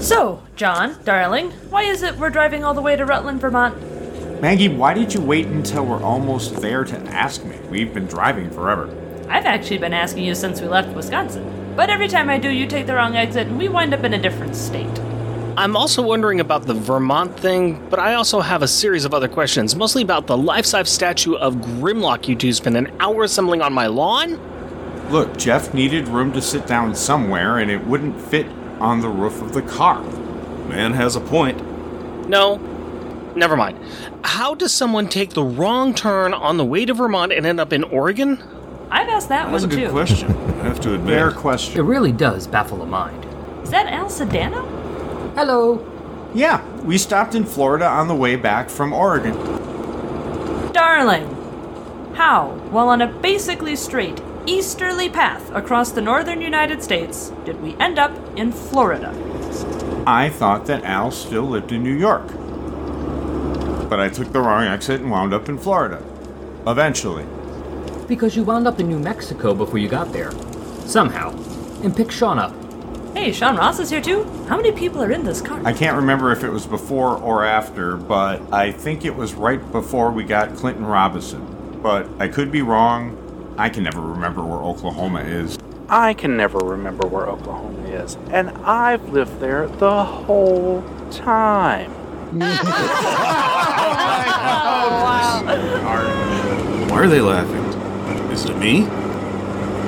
So, John, darling, why is it we're driving all the way to Rutland, Vermont? Maggie, why did you wait until we're almost there to ask me? We've been driving forever. I've actually been asking you since we left Wisconsin. But every time I do, you take the wrong exit and we wind up in a different state. I'm also wondering about the Vermont thing, but I also have a series of other questions, mostly about the life-size statue of Grimlock you two spent an hour assembling on my lawn? Look, Jeff needed room to sit down somewhere, and it wouldn't fit on the roof of the car. Man has a point. No, never mind. How does someone take the wrong turn on the way to Vermont and end up in Oregon? I've asked that one, too. That's a good question, I have to admit. Fair question. It really does baffle a mind. Is that Al Sedano? Hello. Yeah, we stopped in Florida on the way back from Oregon. Darling, how, while on a basically straight, easterly path across the northern United States, did we end up in Florida? I thought that Al still lived in New York. But I took the wrong exit and wound up in Florida. Eventually. Because you wound up in New Mexico before you got there. Somehow. And picked Sean up. Hey, Sean Ross is here too? How many people are in this car? I can't remember if it was before or after, but I think it was right before we got Clinton Robinson. But I could be wrong. I can never remember where Oklahoma is. I can never remember where Oklahoma is. And I've lived there the whole time. Oh my God. Wow. Why are they laughing? Is it me?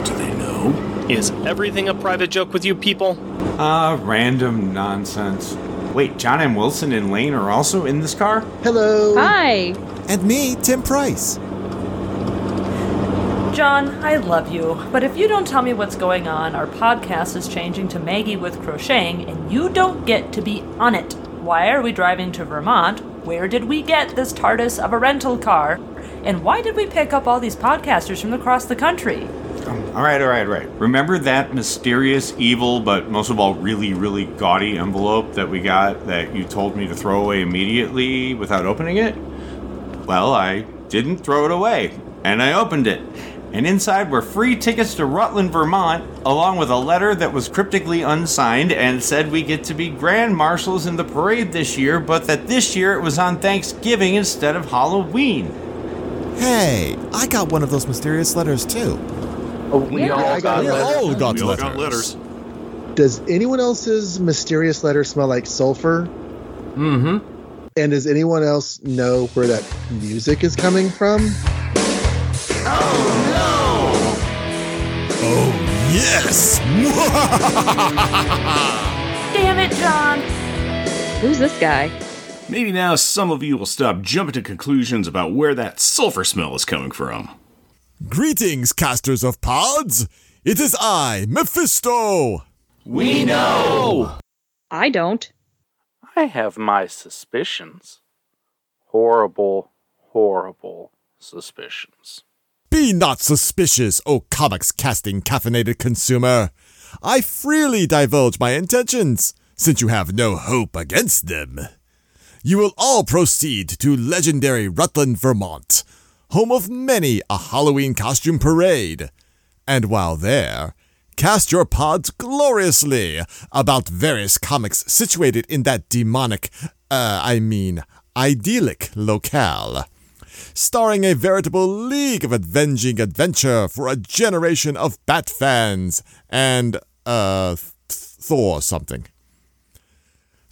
Do they know? Is everything a private joke with you people? Random nonsense. Wait, John M. Wilson and Lane are also in this car? Hello. Hi. And me, Tim Price. John, I love you, but if you don't tell me what's going on, our podcast is changing to Maggie with Crocheting, and you don't get to be on it. Why are we driving to Vermont? Where did we get this TARDIS of a rental car? And why did we pick up all these podcasters from across the country? All right. Remember that mysterious, evil, but most of all really, really gaudy envelope that we got that you told me to throw away immediately without opening it? Well, I didn't throw it away, and I opened it. And inside were free tickets to Rutland, Vermont, along with a letter that was cryptically unsigned and said we get to be grand marshals in the parade this year, but that this year it was on Thanksgiving instead of Halloween. Hey, I got one of those mysterious letters, too. We all got letters. Does anyone else's mysterious letter smell like sulfur? Mm-hmm. And does anyone else know where that music is coming from? Oh, no! Oh, yes! Damn it, John! Who's this guy? Maybe now some of you will stop jumping to conclusions about where that sulfur smell is coming from. Greetings, casters of pods! It is I, Mephisto! We know! I don't. I have my suspicions. Horrible, horrible suspicions. Be not suspicious, O comics-casting caffeinated consumer! I freely divulge my intentions, since you have no hope against them. You will all proceed to legendary Rutland, Vermont, home of many a Halloween costume parade. And while there, cast your pods gloriously about various comics situated in that idyllic locale, starring a veritable league of avenging adventure for a generation of Bat fans and, Thor something.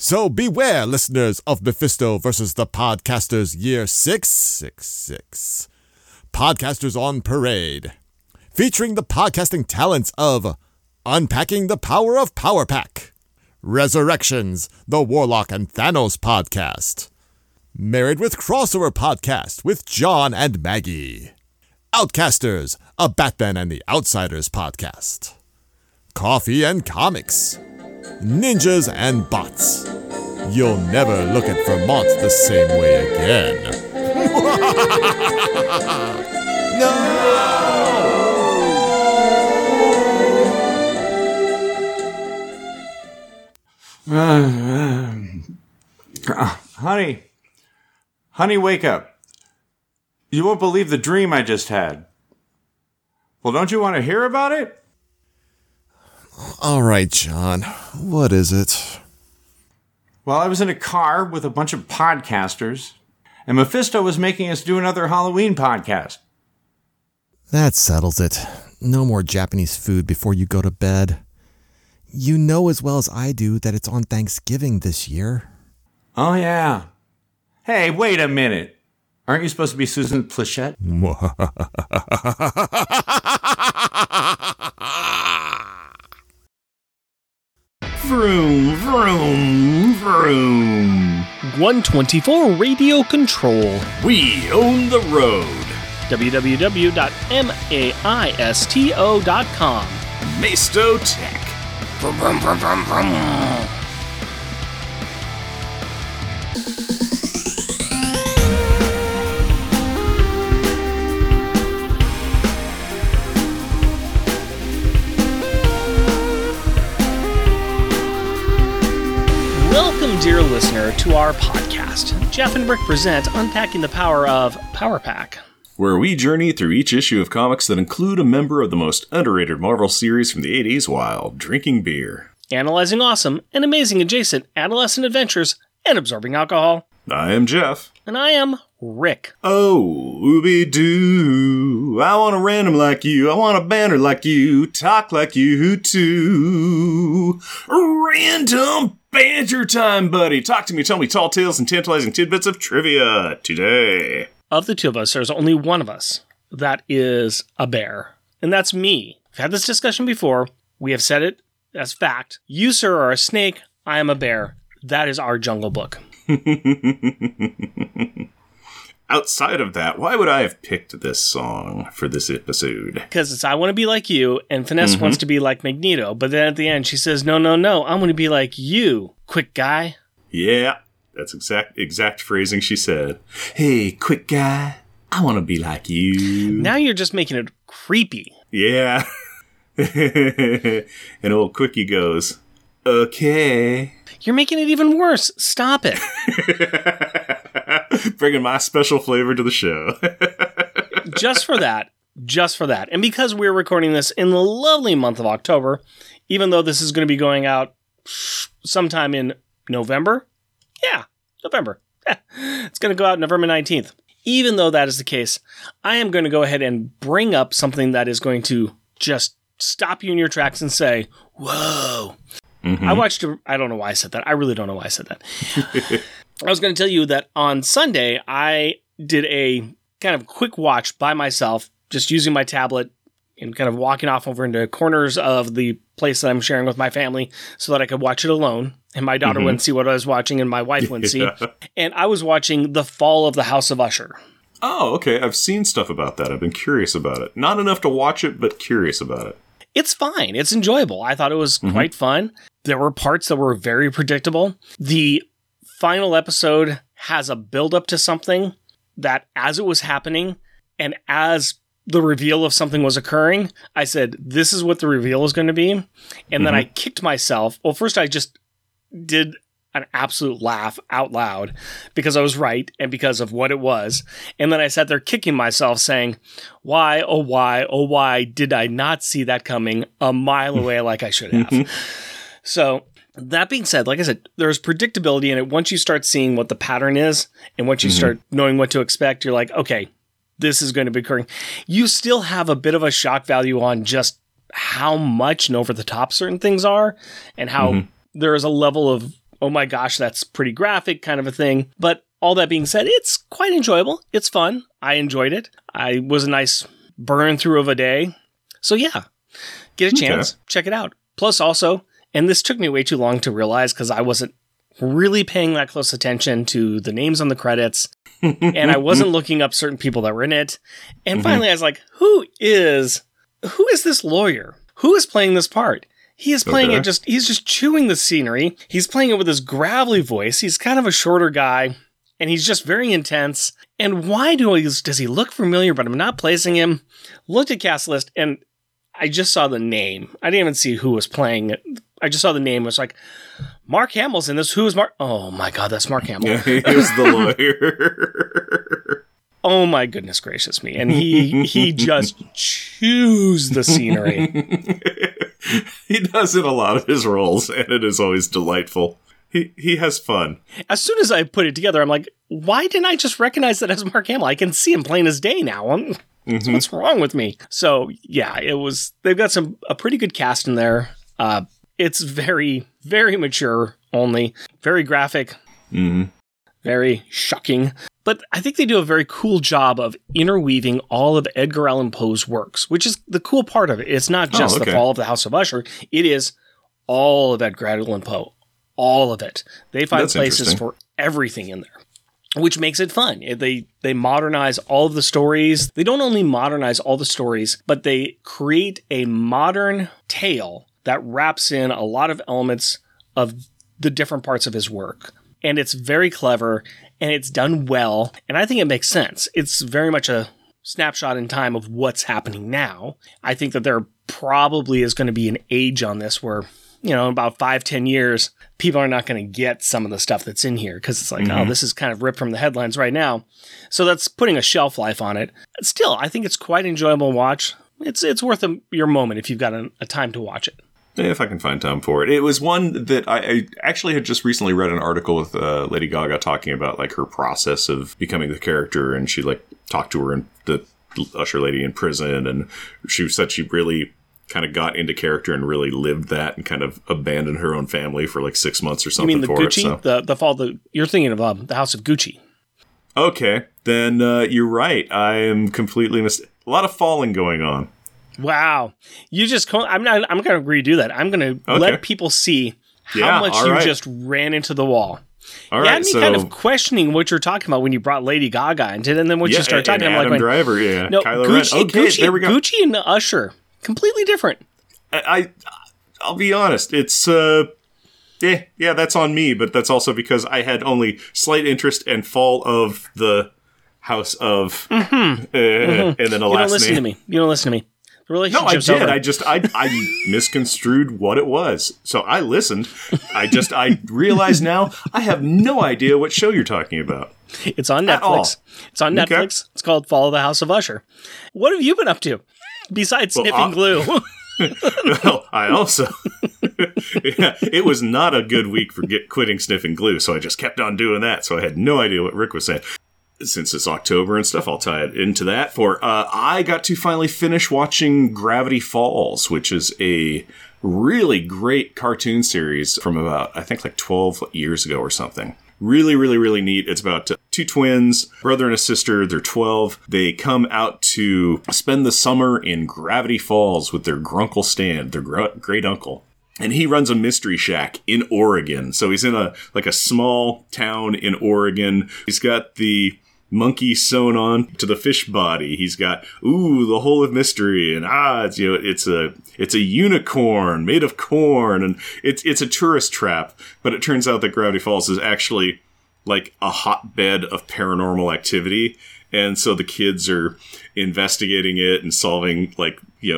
So beware, listeners, of Mephisto versus the Podcasters Year 666. Podcasters on Parade. Featuring the podcasting talents of Unpacking the Power of Power Pack, Resurrections, the Warlock and Thanos podcast, Married with Crossover podcast with John and Maggie, Outcasters, a Batman and the Outsiders podcast, Coffee and Comics, Ninjas and Bots. You'll never look at Vermont the same way again. No! Honey, wake up. You won't believe the dream I just had. Well, don't you want to hear about it? All right, John. What is it? Well, I was in a car with a bunch of podcasters, and Mephisto was making us do another Halloween podcast. That settles it. No more Japanese food before you go to bed. You know as well as I do that it's on Thanksgiving this year. Oh, yeah. Hey, wait a minute. Aren't you supposed to be Susan Pleshette? Vroom, vroom, vroom. 124 Radio Control. We own the road. www.maisto.com. Maisto Tech. Vroom, vroom, vroom, vroom, vroom. Welcome, dear listener, to our podcast. Jeff and Rick present Unpacking the Power of Power Pack, where we journey through each issue of comics that include a member of the most underrated Marvel series from the 80s while drinking beer, analyzing awesome and amazing adjacent adolescent adventures, and absorbing alcohol. I am Jeff. And I am Rick. Oh, ooby-doo. I want a random like you. I want a banner like you. Talk like you, too. Random banter time, buddy. Talk to me. Tell me tall tales and tantalizing tidbits of trivia today. Of the two of us, there's only one of us that is a bear, and that's me. We've had this discussion before. We have said it as fact. You, sir, are a snake. I am a bear. That is our Jungle Book. Outside of that, why would I have picked this song for this episode? Because it's I Want to Be Like You, and Finesse wants to be like Magneto, but then at the end she says, no, no, no, I'm going to be like you, quick guy. Yeah. That's exact phrasing she said. Hey, quick guy, I want to be like you. Now you're just making it creepy. Yeah. And old Quickie goes, okay. You're making it even worse. Stop it. Bringing my special flavor to the show. Just for that. And because we're recording this in the lovely month of October, even though this is going to be going out sometime in November. Yeah, November. It's going to go out November 19th. Even though that is the case, I am going to go ahead and bring up something that is going to just stop you in your tracks and say, whoa. Mm-hmm. I don't know why I said that. I really don't know why I said that. I was going to tell you that on Sunday, I did a kind of quick watch by myself, just using my tablet and kind of walking off over into corners of the place that I'm sharing with my family so that I could watch it alone. And my daughter wouldn't see what I was watching, and my wife wouldn't see. And I was watching The Fall of the House of Usher. Oh, okay. I've seen stuff about that. I've been curious about it. Not enough to watch it, but curious about it. It's fine. It's enjoyable. I thought it was quite fun. There were parts that were very predictable. The final episode has a build-up to something that as it was happening and as the reveal of something was occurring, I said, this is what the reveal is going to be. And then I kicked myself. Well, first I just did an absolute laugh out loud because I was right and because of what it was. And then I sat there kicking myself saying, why, oh, why, oh, why did I not see that coming a mile away like I should have? So that being said, like I said, there's predictability in it. Once you start seeing what the pattern is and once you start knowing what to expect, you're like, okay, this is going to be occurring. You still have a bit of a shock value on just how much and over the top certain things are and how there is a level of, oh my gosh, that's pretty graphic kind of a thing. But all that being said, it's quite enjoyable. It's fun. I enjoyed it. It was a nice burn through of a day. So yeah, get a chance. Okay. Check it out. Plus also, and this took me way too long to realize because I wasn't really paying that close attention to the names on the credits. And I wasn't looking up certain people that were in it. And finally I was like, who is this lawyer? Who is playing this part? He is playing it he's just chewing the scenery. He's playing it with his gravelly voice. He's kind of a shorter guy, and he's just very intense. And why does he look familiar, but I'm not placing him? Looked at cast list, and I just saw the name. I didn't even see who was playing it. I just saw the name. It was like, Mark Hamill's in this. Who is Mark? Oh, my God, that's Mark Hamill. Yeah, he was the lawyer. Oh, my goodness gracious me. And he just chews the scenery. He does it a lot of his roles, and it is always delightful. He has fun. As soon as I put it together, I'm like, why didn't I just recognize that as Mark Hamill? I can see him plain as day now. Mm-hmm. What's wrong with me? So, yeah, it was. They've got a pretty good cast in there. It's very, very mature only. Very graphic. Mm-hmm. Very shocking. But I think they do a very cool job of interweaving all of Edgar Allan Poe's works, which is the cool part of it. It's not just The Fall of the House of Usher. It is all of Edgar Allan Poe. All of it. They find That's places for everything in there, which makes it fun. They modernize all of the stories. They don't only modernize all the stories, but they create a modern tale that wraps in a lot of elements of the different parts of his work. And it's very clever, and it's done well, and I think it makes sense. It's very much a snapshot in time of what's happening now. I think that there probably is going to be an age on this where, you know, in about 5-10 years, people are not going to get some of the stuff that's in here because it's like, mm-hmm. This is kind of ripped from the headlines right now. So that's putting a shelf life on it. Still, I think it's quite enjoyable to watch. It's worth your moment if you've got a time to watch it. If I can find time for it. It was one that I actually had just recently read an article with Lady Gaga talking about like her process of becoming the character, and she like talked to her and the usher lady in prison, and she said she really kind of got into character and really lived that and kind of abandoned her own family for like 6 months or something. You mean the Gucci? The fall the you're thinking of the House of Gucci. Okay, then you're right. I am completely a lot of falling going on. Wow. You just I'm going to redo that. I'm going to let people see how much you just ran into the wall. All right. You had me kind of questioning what you're talking about when you brought Lady Gaga into it, and then once you start talking, I'm like, Driver, no, Gucci, Ren. Okay, Gucci, there we go. Gucci and Usher, completely different. I'll be honest. It's that's on me, but that's also because I had only slight interest in Fall of the House of and then a last name. You don't listen to me. No, I did. Over. I misconstrued what it was. So I listened. I realize now I have no idea what show you're talking about. It's on Netflix. Okay. It's called Fall of the House of Usher. What have you been up to besides sniffing glue? Well, I also... it was not a good week for quitting sniffing glue, so I just kept on doing that. So I had no idea what Rick was saying. Since it's October and stuff, I'll tie it into that. I got to finally finish watching Gravity Falls, which is a really great cartoon series from about, I think, like 12 years ago or something. Really, really, really neat. It's about two twins, brother and a sister. They're 12. They come out to spend the summer in Gravity Falls with their grunkle Stan, their great uncle. And he runs a mystery shack in Oregon. So he's in a small town in Oregon. He's got the... monkey sewn on to the fish body. He's got the hole of mystery, and it's a unicorn made of corn, and it's a tourist trap. But it turns out that Gravity Falls is actually like a hotbed of paranormal activity, and so the kids are investigating it and solving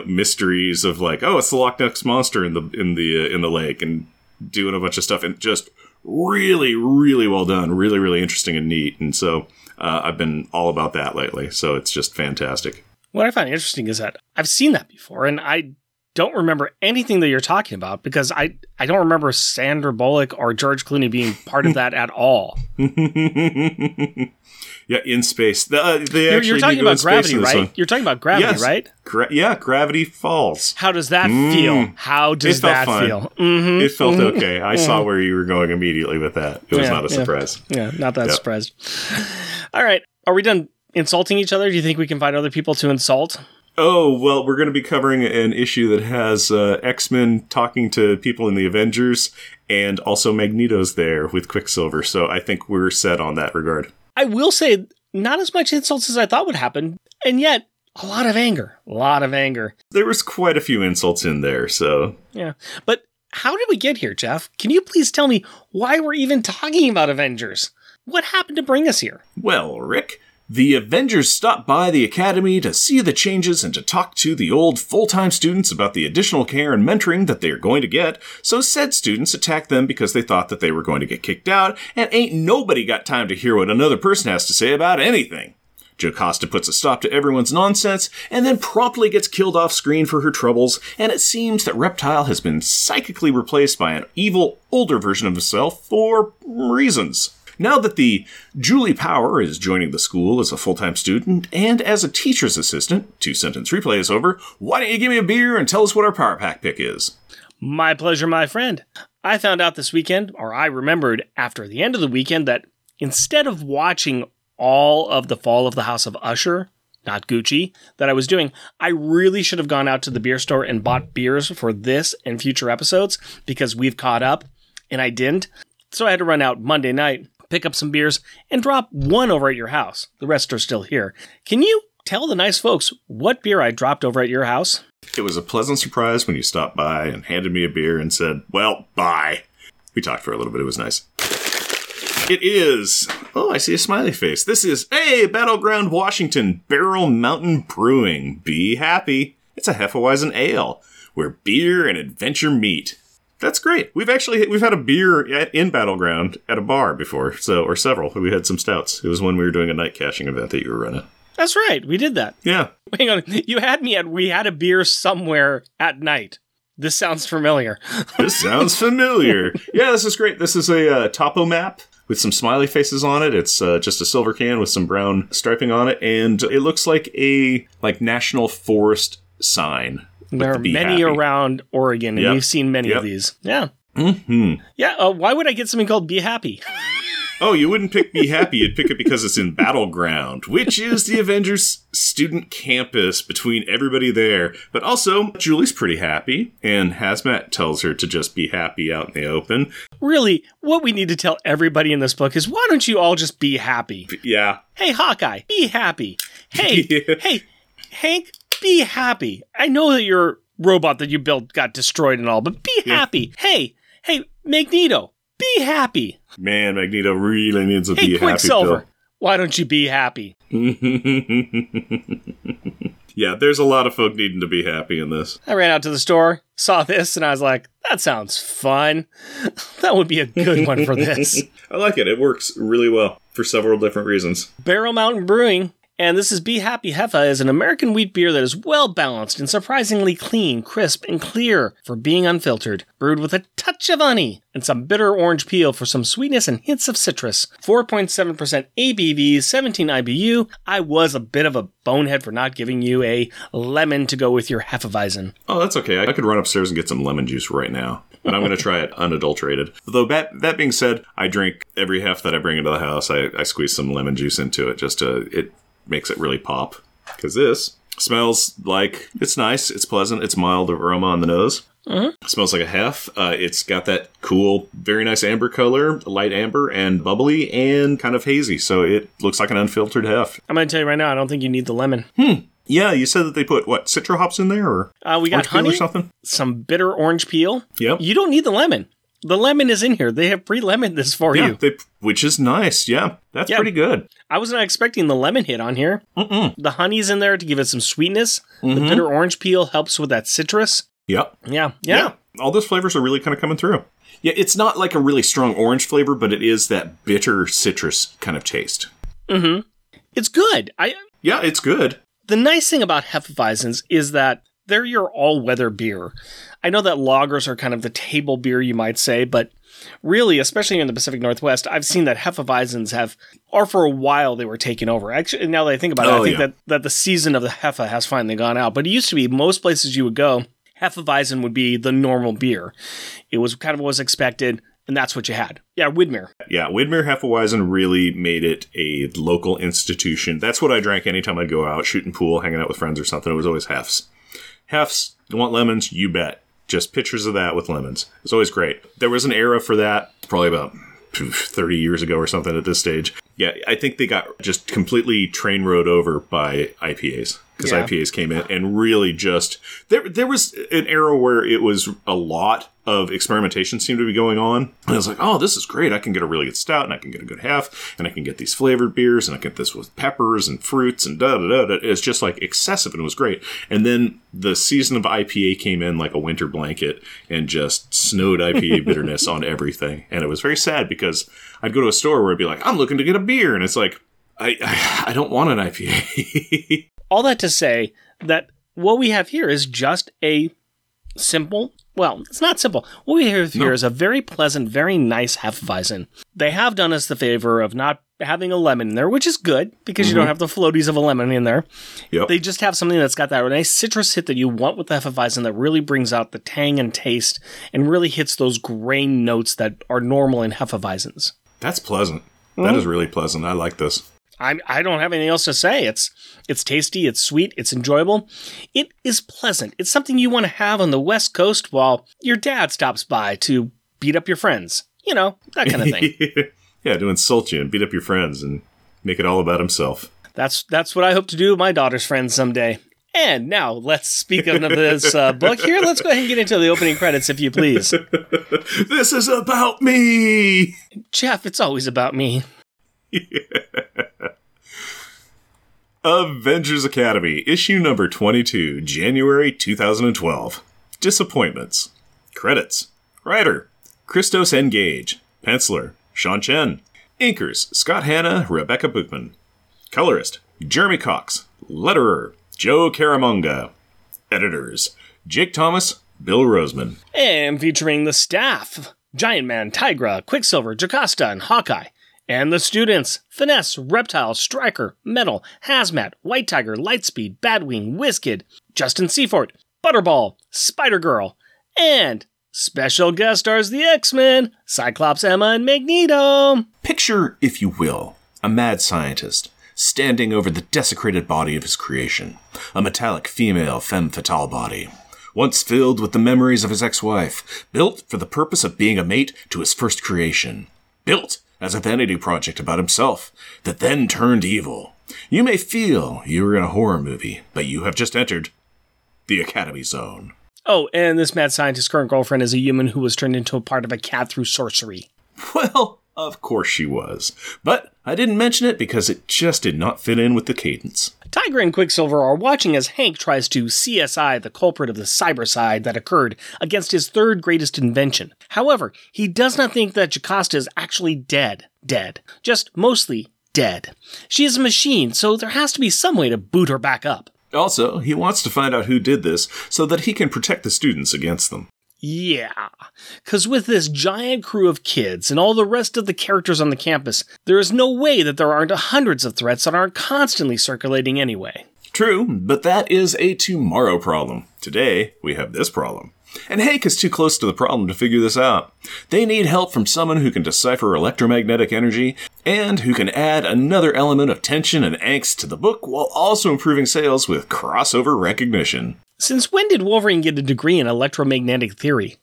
mysteries of it's the Loch Ness monster in the lake, and doing a bunch of stuff, and just really, really well done, really, really interesting and neat, and so. I've been all about that lately, so it's just fantastic. What I find interesting is that I've seen that before, and I don't remember anything that you're talking about because I don't remember Sandra Bullock or George Clooney being part of that at all. In space. You're talking about Gravity, right? You're talking about Gravity, yes. Right? Gravity Falls. How does that feel? How does that feel? Mm-hmm. It felt okay. I saw where you were going immediately with that. It was not a surprise. Yeah, not that surprised. All right. Are we done insulting each other? Do you think we can find other people to insult? Oh, well, we're going to be covering an issue that has X-Men talking to people in the Avengers, and also Magneto's there with Quicksilver. So I think we're set on that regard. I will say, not as much insults as I thought would happen, and yet a lot of anger. There was quite a few insults in there, so... Yeah, but how did we get here, Jeff? Can you please tell me why we're even talking about Avengers? What happened to bring us here? Well, Rick, the Avengers stopped by the Academy to see the changes and to talk to the old full-time students about the additional care and mentoring that they are going to get, so said students attacked them because they thought that they were going to get kicked out, and ain't nobody got time to hear what another person has to say about anything. Jocasta puts a stop to everyone's nonsense, and then promptly gets killed off screen for her troubles, and it seems that Reptile has been psychically replaced by an evil, older version of himself for reasons. Now that the Julie Power is joining the school as a full-time student and as a teacher's assistant, 2-sentence replay is over, why don't you give me a beer and tell us what our Power Pack pick is? My pleasure, my friend. I found out this weekend, or I remembered after the end of the weekend, that instead of watching all of The Fall of the House of Usher, not Gucci, that I was doing, I really should have gone out to the beer store and bought beers for this and future episodes, because we've caught up, and I didn't. So I had to run out Monday night, pick up some beers, and drop one over at your house. The rest are still here. Can you tell the nice folks what beer I dropped over at your house? It was a pleasant surprise when you stopped by and handed me a beer and said, well, bye. We talked for a little bit. It was nice. It is. Oh, I see a smiley face. This is, hey, Battleground Washington Barrel Mountain Brewing. Be happy. It's a Hefeweizen ale where beer and adventure meet. That's great. We've had a beer in Battleground at a bar before, or several. We had some stouts. It was when we were doing a night caching event that you were running. That's right. We did that. Yeah. Hang on. You had me at we had a beer somewhere at night. This sounds familiar. Yeah, this is great. This is a topo map with some smiley faces on it. It's just a silver can with some brown striping on it. And it looks like a National Forest sign. There are many around Oregon, and we've seen many of these. Yeah. Mm-hmm. Yeah. Why would I get something called Be Happy? Oh, you wouldn't pick Be Happy. You'd pick it because it's in Battleground, which is the Avengers student campus between everybody there. But also, Julie's pretty happy, and Hazmat tells her to just be happy out in the open. Really, what we need to tell everybody in this book is, why don't you all just be happy? Yeah. Hey, Hawkeye, be happy. Hey, hey, Hank, be happy. I know that your robot that you built got destroyed and all, but be happy. Hey, Magneto. Be happy. Man, Magneto really needs a be happy pill. Hey, Quicksilver, why don't you be happy? Yeah, there's a lot of folk needing to be happy in this. I ran out to the store, saw this, and I was like, that sounds fun. That would be a good one for this. I like it. It works really well for several different reasons. Barrel Mountain Brewing. And this is Be Happy Heffa is an American wheat beer that is well-balanced and surprisingly clean, crisp, and clear for being unfiltered. Brewed with a touch of honey and some bitter orange peel for some sweetness and hints of citrus. 4.7% ABV, 17 IBU. I was a bit of a bonehead for not giving you a lemon to go with your Hefeweizen. Oh, that's okay. I could run upstairs and get some lemon juice right now. And I'm going to try it unadulterated. Though that being said, I drink every half that I bring into the house. I squeeze some lemon juice into it just to... it makes it really pop, because this smells like it's nice, it's pleasant, it's mild aroma on the nose. Mm-hmm. It smells like a hef. It's got that cool, very nice amber color, light amber and bubbly and kind of hazy, so it looks like an unfiltered hef. I'm going to tell you right now, I don't think you need the lemon. Yeah, you said that they put, citro hops in there? Or we got honey, or something? Some bitter orange peel. Yep. You don't need the lemon. The lemon is in here. They have pre-lemoned this for you. Which is nice. Yeah, that's pretty good. I was not expecting the lemon hit on here. Mm-mm. The honey's in there to give it some sweetness. Mm-hmm. The bitter orange peel helps with that citrus. Yep. Yeah. All those flavors are really kind of coming through. Yeah, it's not like a really strong orange flavor, but it is that bitter citrus kind of taste. Mm-hmm. It's good. Yeah, it's good. The nice thing about Hefeweizens is that they're your all-weather beer. I know that lagers are kind of the table beer, you might say, but really, especially in the Pacific Northwest, I've seen that Hefeweizens or for a while, they were taken over. Actually, now that I think about it, I think that the season of the Hefe has finally gone out. But it used to be most places you would go, Hefeweizen would be the normal beer. It was kind of what was expected, and that's what you had. Yeah, Widmer. Yeah, Widmer Hefeweizen really made it a local institution. That's what I drank anytime I'd go out, shooting pool, hanging out with friends or something. It was always Hefes. Hefes, you want lemons? You bet. Just pictures of that with lemons. It's always great. There was an era for that, probably about 30 years ago or something at this stage. Yeah, I think they got just completely train rode over by IPAs. Because IPAs came in and really just... There was an era where it was a lot of experimentation seemed to be going on. And I was like, oh, this is great. I can get a really good stout, and I can get a good half, and I can get these flavored beers, and I get this with peppers and fruits and da-da-da-da. It's just like excessive, and it was great. And then the season of IPA came in like a winter blanket and just snowed IPA bitterness on everything. And it was very sad because I'd go to a store where I'd be like, I'm looking to get a beer. And it's like... I don't want an IPA. All that to say that what we have here is just a simple, well, it's not simple. What we have here is a very pleasant, very nice Hefeweizen. They have done us the favor of not having a lemon in there, which is good because you don't have the floaties of a lemon in there. Yep. They just have something that's got that nice citrus hit that you want with the Hefeweizen that really brings out the tang and taste and really hits those grain notes that are normal in Hefeweizens. That's pleasant. Mm-hmm. That is really pleasant. I like this. I don't have anything else to say. It's tasty, it's sweet, it's enjoyable. It is pleasant. It's something you want to have on the West Coast while your dad stops by to beat up your friends. You know, that kind of thing. Yeah, to insult you and beat up your friends and make it all about himself. That's what I hope to do with my daughter's friends someday. And now, let's speak of this book here. Let's go ahead and get into the opening credits, if you please. This is about me! Jeff, it's always about me. Yeah. Avengers Academy, issue number 22, January 2012. Disappointments. Credits. Writer, Christos N. Gage. Penciler, Sean Chen. Inkers, Scott Hanna, Rebecca Buchman. Colorist, Jeremy Cox. Letterer, Joe Caramonga. Editors, Jake Thomas, Bill Roseman. And featuring the staff, Giant Man, Tigra, Quicksilver, Jocasta, and Hawkeye. And the students, Finesse, Reptile, Striker, Metal, Hazmat, White Tiger, Lightspeed, Badwing, Wiz Kid, Justin Seafort, Butterball, Spider-Girl, and special guest stars the X-Men, Cyclops, Emma, and Magneto. Picture, if you will, a mad scientist standing over the desecrated body of his creation, a metallic female femme fatale body, once filled with the memories of his ex-wife, built for the purpose of being a mate to his first creation, built as a vanity project about himself that then turned evil. You may feel you're in a horror movie, but you have just entered the Academy Zone. Oh, and this mad scientist's current girlfriend is a human who was turned into a part of a cat through sorcery. Well, of course she was. But I didn't mention it because it just did not fit in with the cadence. Tigra and Quicksilver are watching as Hank tries to CSI the culprit of the cybercide that occurred against his third greatest invention. However, he does not think that Jocasta is actually dead. Just mostly dead. She is a machine, so there has to be some way to boot her back up. Also, he wants to find out who did this so that he can protect the students against them. Yeah, because with this giant crew of kids and all the rest of the characters on the campus, there is no way that there aren't hundreds of threats that aren't constantly circulating anyway. True, but that is a tomorrow problem. Today, we have this problem. And Hank is too close to the problem to figure this out. They need help from someone who can decipher electromagnetic energy and who can add another element of tension and angst to the book while also improving sales with crossover recognition. Since when did Wolverine get a degree in electromagnetic theory?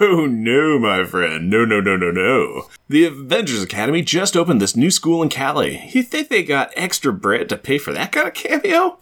Oh no, my friend. No. The Avengers Academy just opened this new school in Cali. You think they got extra bread to pay for that kind of cameo?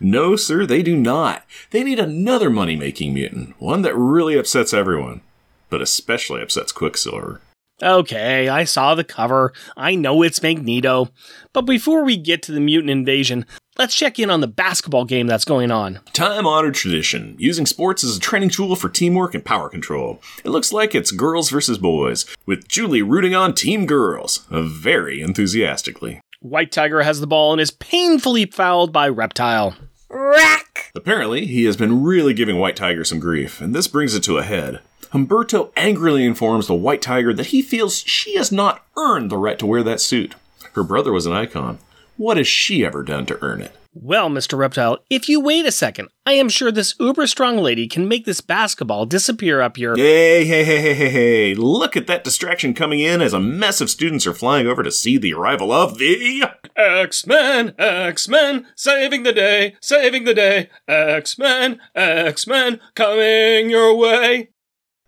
No, sir, they do not. They need another money-making mutant. One that really upsets everyone. But especially upsets Quicksilver. Okay, I saw the cover. I know it's Magneto. But before we get to the mutant invasion, let's check in on the basketball game that's going on. Time-honored tradition, using sports as a training tool for teamwork and power control. It looks like it's girls versus boys, with Julie rooting on Team Girls, very enthusiastically. White Tiger has the ball and is painfully fouled by Reptile. Rack! Apparently, he has been really giving White Tiger some grief, and this brings it to a head. Humberto angrily informs the White Tiger that he feels she has not earned the right to wear that suit. Her brother was an icon. What has she ever done to earn it? Well, Mr. Reptile, if you wait a second, I am sure this uber-strong lady can make this basketball disappear up your... Hey. Look at that distraction coming in as a mess of students are flying over to see the arrival of the... X-Men, saving the day. X-Men, coming your way.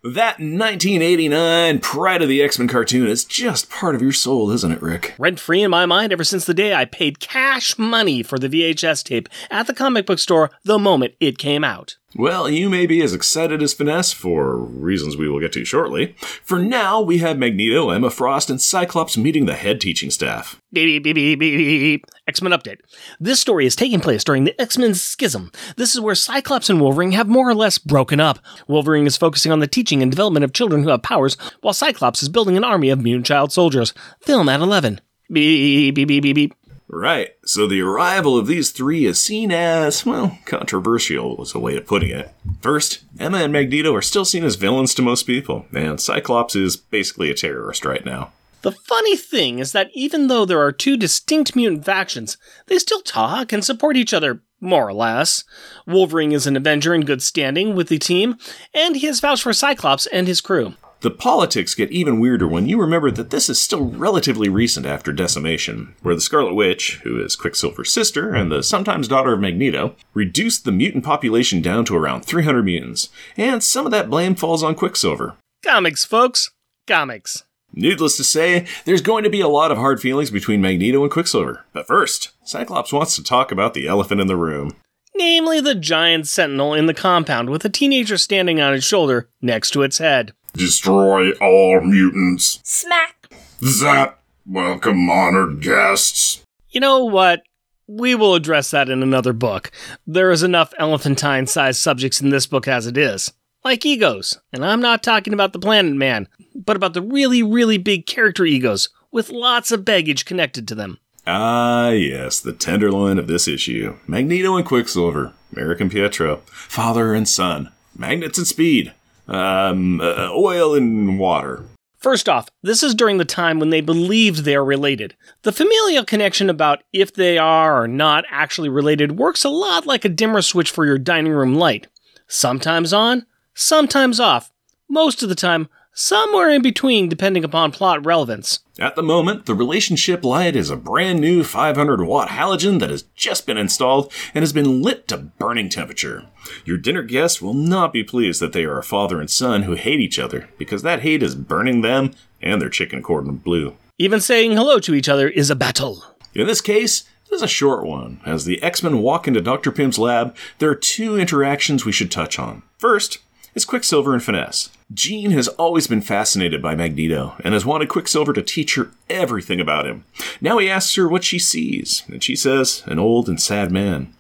That 1989 Pride of the X-Men cartoon is just part of your soul, isn't it, Rick? Rent-free in my mind ever since the day I paid cash money for the VHS tape at the comic book store the moment it came out. Well, you may be as excited as Finesse, for reasons we will get to shortly. For now, we have Magneto, Emma Frost, and Cyclops meeting the head teaching staff. Beep. X-Men update. This story is taking place during the X-Men schism. This is where Cyclops and Wolverine have more or less broken up. Wolverine is focusing on the teaching and development of children who have powers, while Cyclops is building an army of mutant child soldiers. Film at 11. Beep. Right, so the arrival of these three is seen as, well, controversial is a way of putting it. First, Emma and Magneto are still seen as villains to most people, and Cyclops is basically a terrorist right now. The funny thing is that even though there are two distinct mutant factions, they still talk and support each other, more or less. Wolverine is an Avenger in good standing with the team, and he has vouched for Cyclops and his crew. The politics get even weirder when you remember that this is still relatively recent after Decimation, where the Scarlet Witch, who is Quicksilver's sister and the sometimes daughter of Magneto, reduced the mutant population down to around 300 mutants, and some of that blame falls on Quicksilver. Comics, folks. Comics. Needless to say, there's going to be a lot of hard feelings between Magneto and Quicksilver. But first, Cyclops wants to talk about the elephant in the room. Namely the giant sentinel in the compound with a teenager standing on its shoulder next to its head. Destroy all mutants. Smack. Zap. Welcome, honored guests. You know what? We will address that in another book. There is enough elephantine-sized subjects in this book as it is. Like egos. And I'm not talking about the Planet Man, but about the really, really big character egos with lots of baggage connected to them. Ah, yes, the tenderloin of this issue. Magneto and Quicksilver. American Pietro. Father and son. Magnets and speed. Oil and water. First off, this is during the time when they believed they are related. The familial connection about if they are or not actually related works a lot like a dimmer switch for your dining room light. Sometimes on, sometimes off. Most of the time, somewhere in between depending upon plot relevance. At the moment, the relationship light is a brand new 500-watt halogen that has just been installed and has been lit to burning temperature. Your dinner guests will not be pleased that they are a father and son who hate each other, because that hate is burning them and their chicken cordon bleu. Even saying hello to each other is a battle. In this case, it is a short one. As the X-Men walk into Dr. Pym's lab, there are two interactions we should touch on. First, it's Quicksilver and Finesse. Jean has always been fascinated by Magneto and has wanted Quicksilver to teach her everything about him. Now he asks her what she sees, and she says, an old and sad man.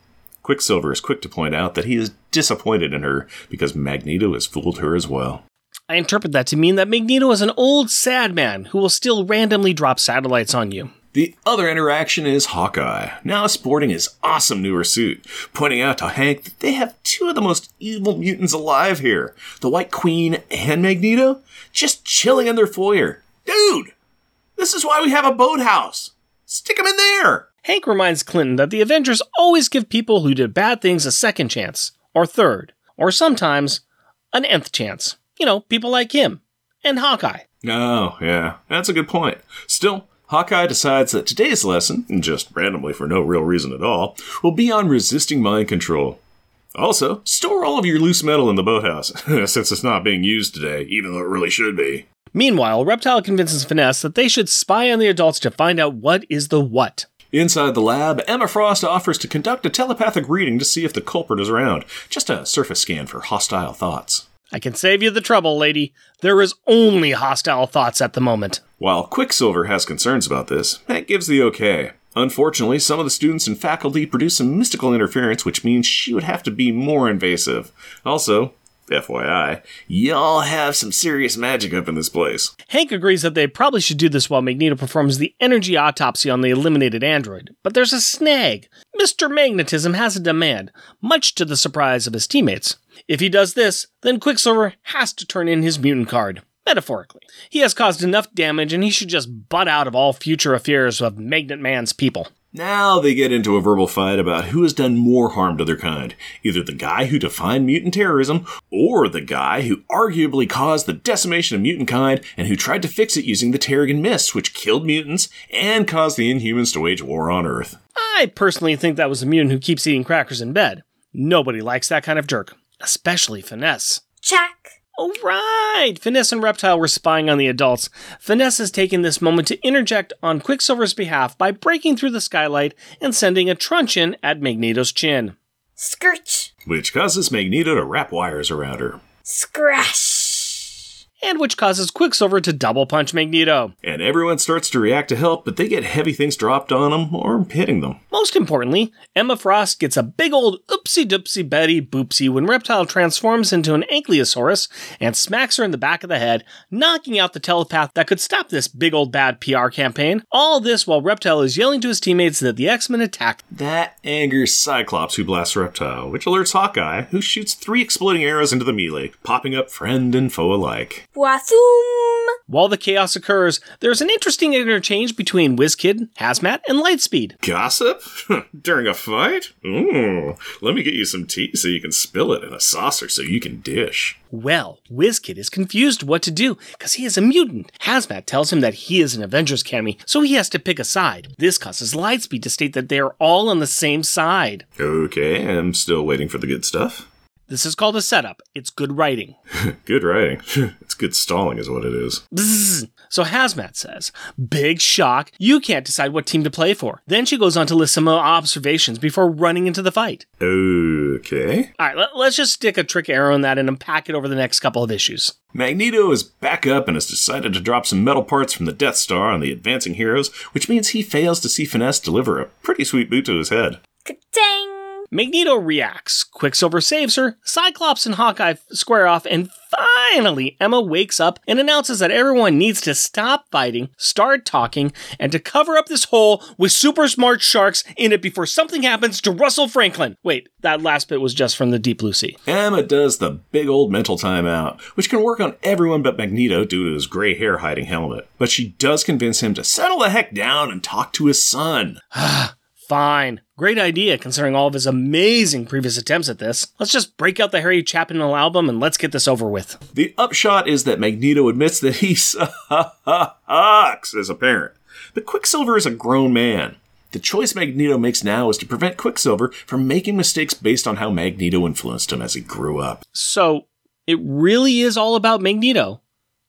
Quicksilver is quick to point out that he is disappointed in her because Magneto has fooled her as well. I interpret that to mean that Magneto is an old, sad man who will still randomly drop satellites on you. The other interaction is Hawkeye, now sporting his awesome newer suit, pointing out to Hank that they have two of the most evil mutants alive here, the White Queen and Magneto, just chilling in their foyer. Dude, this is why we have a boathouse. Stick them in there. Hank reminds Clinton that the Avengers always give people who did bad things a second chance, or third, or sometimes an nth chance. You know, people like him and Hawkeye. Oh, yeah, that's a good point. Still, Hawkeye decides that today's lesson, just randomly for no real reason at all, will be on resisting mind control. Also, store all of your loose metal in the boathouse, since it's not being used today, even though it really should be. Meanwhile, Reptile convinces Finesse that they should spy on the adults to find out what is the what. Inside the lab, Emma Frost offers to conduct a telepathic reading to see if the culprit is around. Just a surface scan for hostile thoughts. I can save you the trouble, lady. There is only hostile thoughts at the moment. While Quicksilver has concerns about this, Hank gives the okay. Unfortunately, some of the students and faculty produce some mystical interference, which means she would have to be more invasive. Also, FYI, y'all have some serious magic up in this place. Hank agrees that they probably should do this while Magneto performs the energy autopsy on the eliminated android. But there's a snag. Mr. Magnetism has a demand, much to the surprise of his teammates. If he does this, then Quicksilver has to turn in his mutant card. Metaphorically. He has caused enough damage and he should just butt out of all future affairs of Magnet Man's people. Now they get into a verbal fight about who has done more harm to their kind. Either the guy who defined mutant terrorism, or the guy who arguably caused the decimation of mutant kind and who tried to fix it using the Terrigen Mist, which killed mutants and caused the Inhumans to wage war on Earth. I personally think that was the mutant who keeps eating crackers in bed. Nobody likes that kind of jerk. Especially Finesse. Check! Oh, right! Finesse and Reptile were spying on the adults. Finesse has taken this moment to interject on Quicksilver's behalf by breaking through the skylight and sending a truncheon at Magneto's chin. Scritch! Which causes Magneto to wrap wires around her. Scratch! And which causes Quicksilver to double punch Magneto. And everyone starts to react to help, but they get heavy things dropped on them or hitting them. Most importantly, Emma Frost gets a big old oopsie-doopsie Betty boopsie when Reptile transforms into an ankylosaurus and smacks her in the back of the head, knocking out the telepath that could stop this big old bad PR campaign. All this while Reptile is yelling to his teammates that the X-Men attack. That angers Cyclops, who blasts Reptile, which alerts Hawkeye, who shoots 3 exploding arrows into the melee, popping up friend and foe alike. Wazoom! While the chaos occurs, there's an interesting interchange between Wiz Kid, Hazmat, and Lightspeed. Gossip? During a fight? Ooh, let me get you some tea so you can spill it in a saucer so you can dish. Well, Wiz Kid is confused what to do because he is a mutant. Hazmat tells him that he is an Avengers Academy, so he has to pick a side. This causes Lightspeed to state that they are all on the same side. Okay, I'm still waiting for the good stuff. This is called a setup. It's good writing. Good writing? It's good stalling is what it is. Bzzz. So Hazmat says, big shock, you can't decide what team to play for. Then she goes on to list some observations before running into the fight. Okay. All right, let's just stick a trick arrow in that and unpack it over the next couple of issues. Magneto is back up and has decided to drop some metal parts from the Death Star on the advancing heroes, which means he fails to see Finesse deliver a pretty sweet boot to his head. Ka-dang! Magneto reacts, Quicksilver saves her, Cyclops and Hawkeye square off, and finally Emma wakes up and announces that everyone needs to stop fighting, start talking, and to cover up this hole with super smart sharks in it before something happens to Russell Franklin. Wait, that last bit was just from the Deep Blue Sea. Emma does the big old mental timeout, which can work on everyone but Magneto due to his gray hair hiding helmet. But she does convince him to settle the heck down and talk to his son. Fine. Great idea, considering all of his amazing previous attempts at this. Let's just break out the Harry Chapin album and let's get this over with. The upshot is that Magneto admits that he sucks as a parent. But Quicksilver is a grown man. The choice Magneto makes now is to prevent Quicksilver from making mistakes based on how Magneto influenced him as he grew up. So, it really is all about Magneto,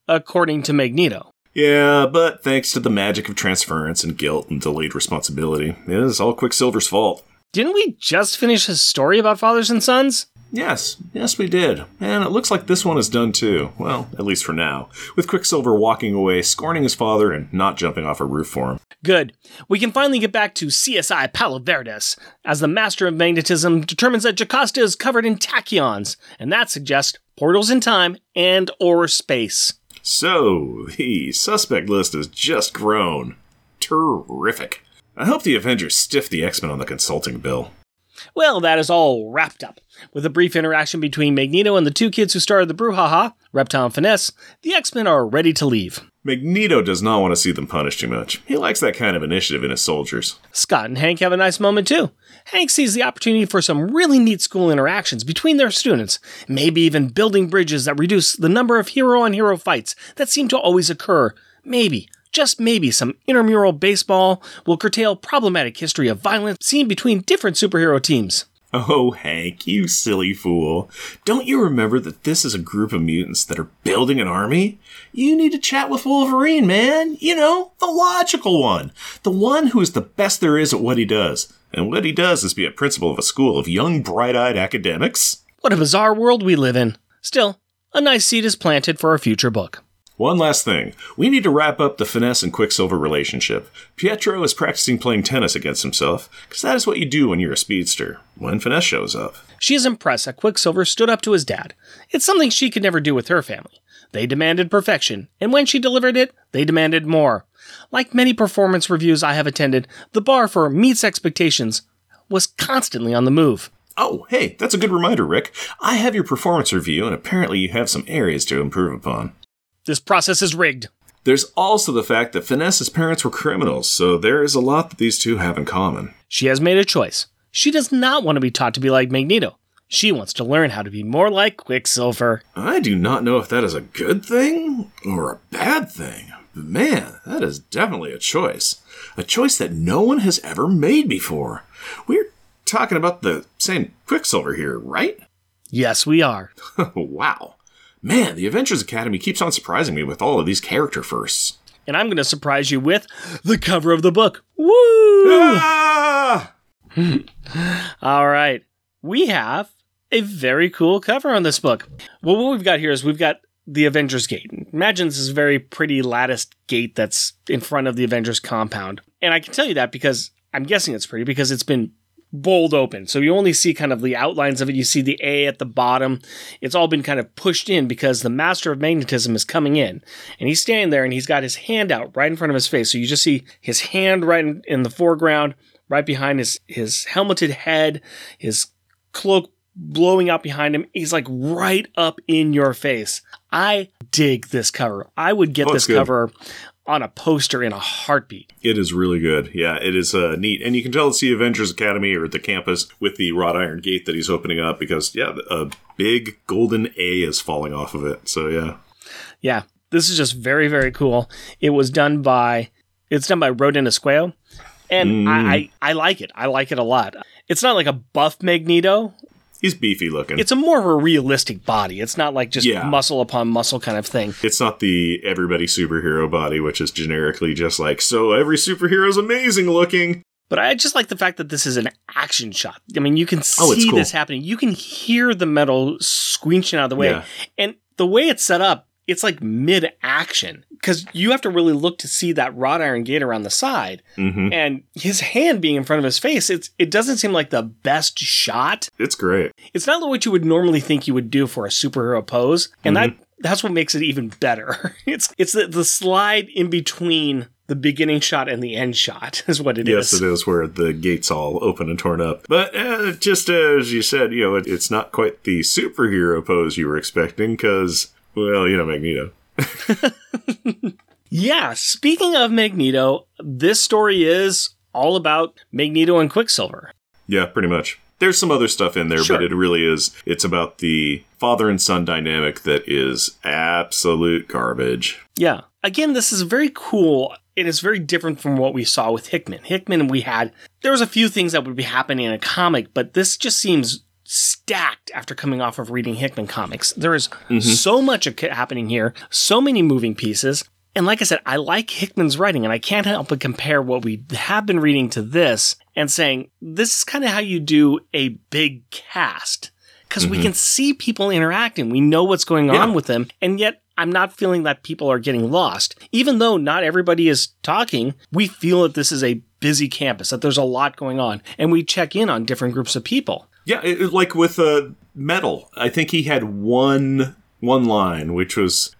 according to Magneto. Yeah, but thanks to the magic of transference and guilt and delayed responsibility, it is all Quicksilver's fault. Didn't we just finish his story about fathers and sons? Yes we did. And it looks like this one is done too. Well, at least for now. With Quicksilver walking away, scorning his father, and not jumping off a roof for him. Good. We can finally get back to CSI Palo Verdes, as the Master of Magnetism determines that Jocasta is covered in tachyons, and that suggests portals in time and or space. So, the suspect list has just grown. Terrific. I hope the Avengers stiff the X-Men on the consulting bill. Well, that is all wrapped up. With a brief interaction between Magneto and the 2 kids who started the brouhaha, Reptile and Finesse, the X-Men are ready to leave. Magneto does not want to see them punished too much. He likes that kind of initiative in his soldiers. Scott and Hank have a nice moment too. Hank sees the opportunity for some really neat school interactions between their students, maybe even building bridges that reduce the number of hero-on-hero fights that seem to always occur. Maybe, just maybe, some intramural baseball will curtail problematic history of violence seen between different superhero teams. Oh, Hank, you silly fool. Don't you remember that this is a group of mutants that are building an army? You need to chat with Wolverine, man. You know, the logical one. The one who is the best there is at what he does. And what he does is be a principal of a school of young, bright-eyed academics. What a bizarre world we live in. Still, a nice seed is planted for a future book. One last thing. We need to wrap up the Finesse and Quicksilver relationship. Pietro is practicing playing tennis against himself, because that is what you do when you're a speedster, when Finesse shows up. She is impressed that Quicksilver stood up to his dad. It's something she could never do with her family. They demanded perfection, and when she delivered it, they demanded more. Like many performance reviews I have attended, the bar for meets expectations was constantly on the move. Oh, hey, that's a good reminder, Rick. I have your performance review, and apparently you have some areas to improve upon. This process is rigged. There's also the fact that Finesse's parents were criminals, so there is a lot that these two have in common. She has made a choice. She does not want to be taught to be like Magneto. She wants to learn how to be more like Quicksilver. I do not know if that is a good thing or a bad thing. But man, that is definitely a choice. A choice that no one has ever made before. We're talking about the same Quicksilver here, right? Yes, we are. Wow. Man, the Avengers Academy keeps on surprising me with all of these character firsts. And I'm going to surprise you with the cover of the book. Woo! Ah! All right. We have a very cool cover on this book. Well, what we've got here is we've got the Avengers Gate. Imagine this is a very pretty latticed gate that's in front of the Avengers compound. And I can tell you that because I'm guessing it's pretty because it's been bowled open. So you only see kind of the outlines of it. You see the A at the bottom. It's all been kind of pushed in because the master of magnetism is coming in. And he's standing there and he's got his hand out right in front of his face. So you just see his hand right in the foreground, right behind his helmeted head, his cloak blowing out behind him. He's like right up in your face. I dig this cover. I would get this cover on a poster in a heartbeat. It is really good. Yeah, it is neat. And you can tell it's the Avengers Academy or the campus with the wrought iron gate that he's opening up because, yeah, a big golden A is falling off of it. So, yeah. Yeah, this is just very, very cool. It was done by, Rodin Esqueo. And I like it. I like it a lot. It's not like a buff Magneto. He's beefy looking. It's a more of a realistic body. It's not like just muscle upon muscle kind of thing. It's not the everybody superhero body, which is generically just like, so every superhero is amazing looking. But I just like the fact that this is an action shot. I mean, you can see this happening. You can hear the metal squinching out of the way. Yeah. And the way it's set up, it's like mid-action because you have to really look to see that wrought iron gate around the side and his hand being in front of his face. It doesn't seem like the best shot. It's great. It's not what you would normally think you would do for a superhero pose. And that's what makes it even better. It's the slide in between the beginning shot and the end shot is what it is. Yes, it is where the gate's all open and torn up. But just as you said, you know, it's not quite the superhero pose you were expecting because... Well, you know, Magneto. Yeah, speaking of Magneto, this story is all about Magneto and Quicksilver. Yeah, pretty much. There's some other stuff in there, but it really is. It's about the father and son dynamic that is absolute garbage. Yeah. Again, this is very cool. It is very different from what we saw with Hickman. Hickman, there was a few things that would be happening in a comic, but this just seems stacked after coming off of reading Hickman comics. There is so much happening here, so many moving pieces. And like I said, I like Hickman's writing, and I can't help but compare what we have been reading to this and saying, this is kind of how you do a big cast. Because we can see people interacting. We know what's going on with them. And yet, I'm not feeling that people are getting lost. Even though not everybody is talking, we feel that this is a busy campus, that there's a lot going on. And we check in on different groups of people. Yeah, like with Metal, I think he had one line, which was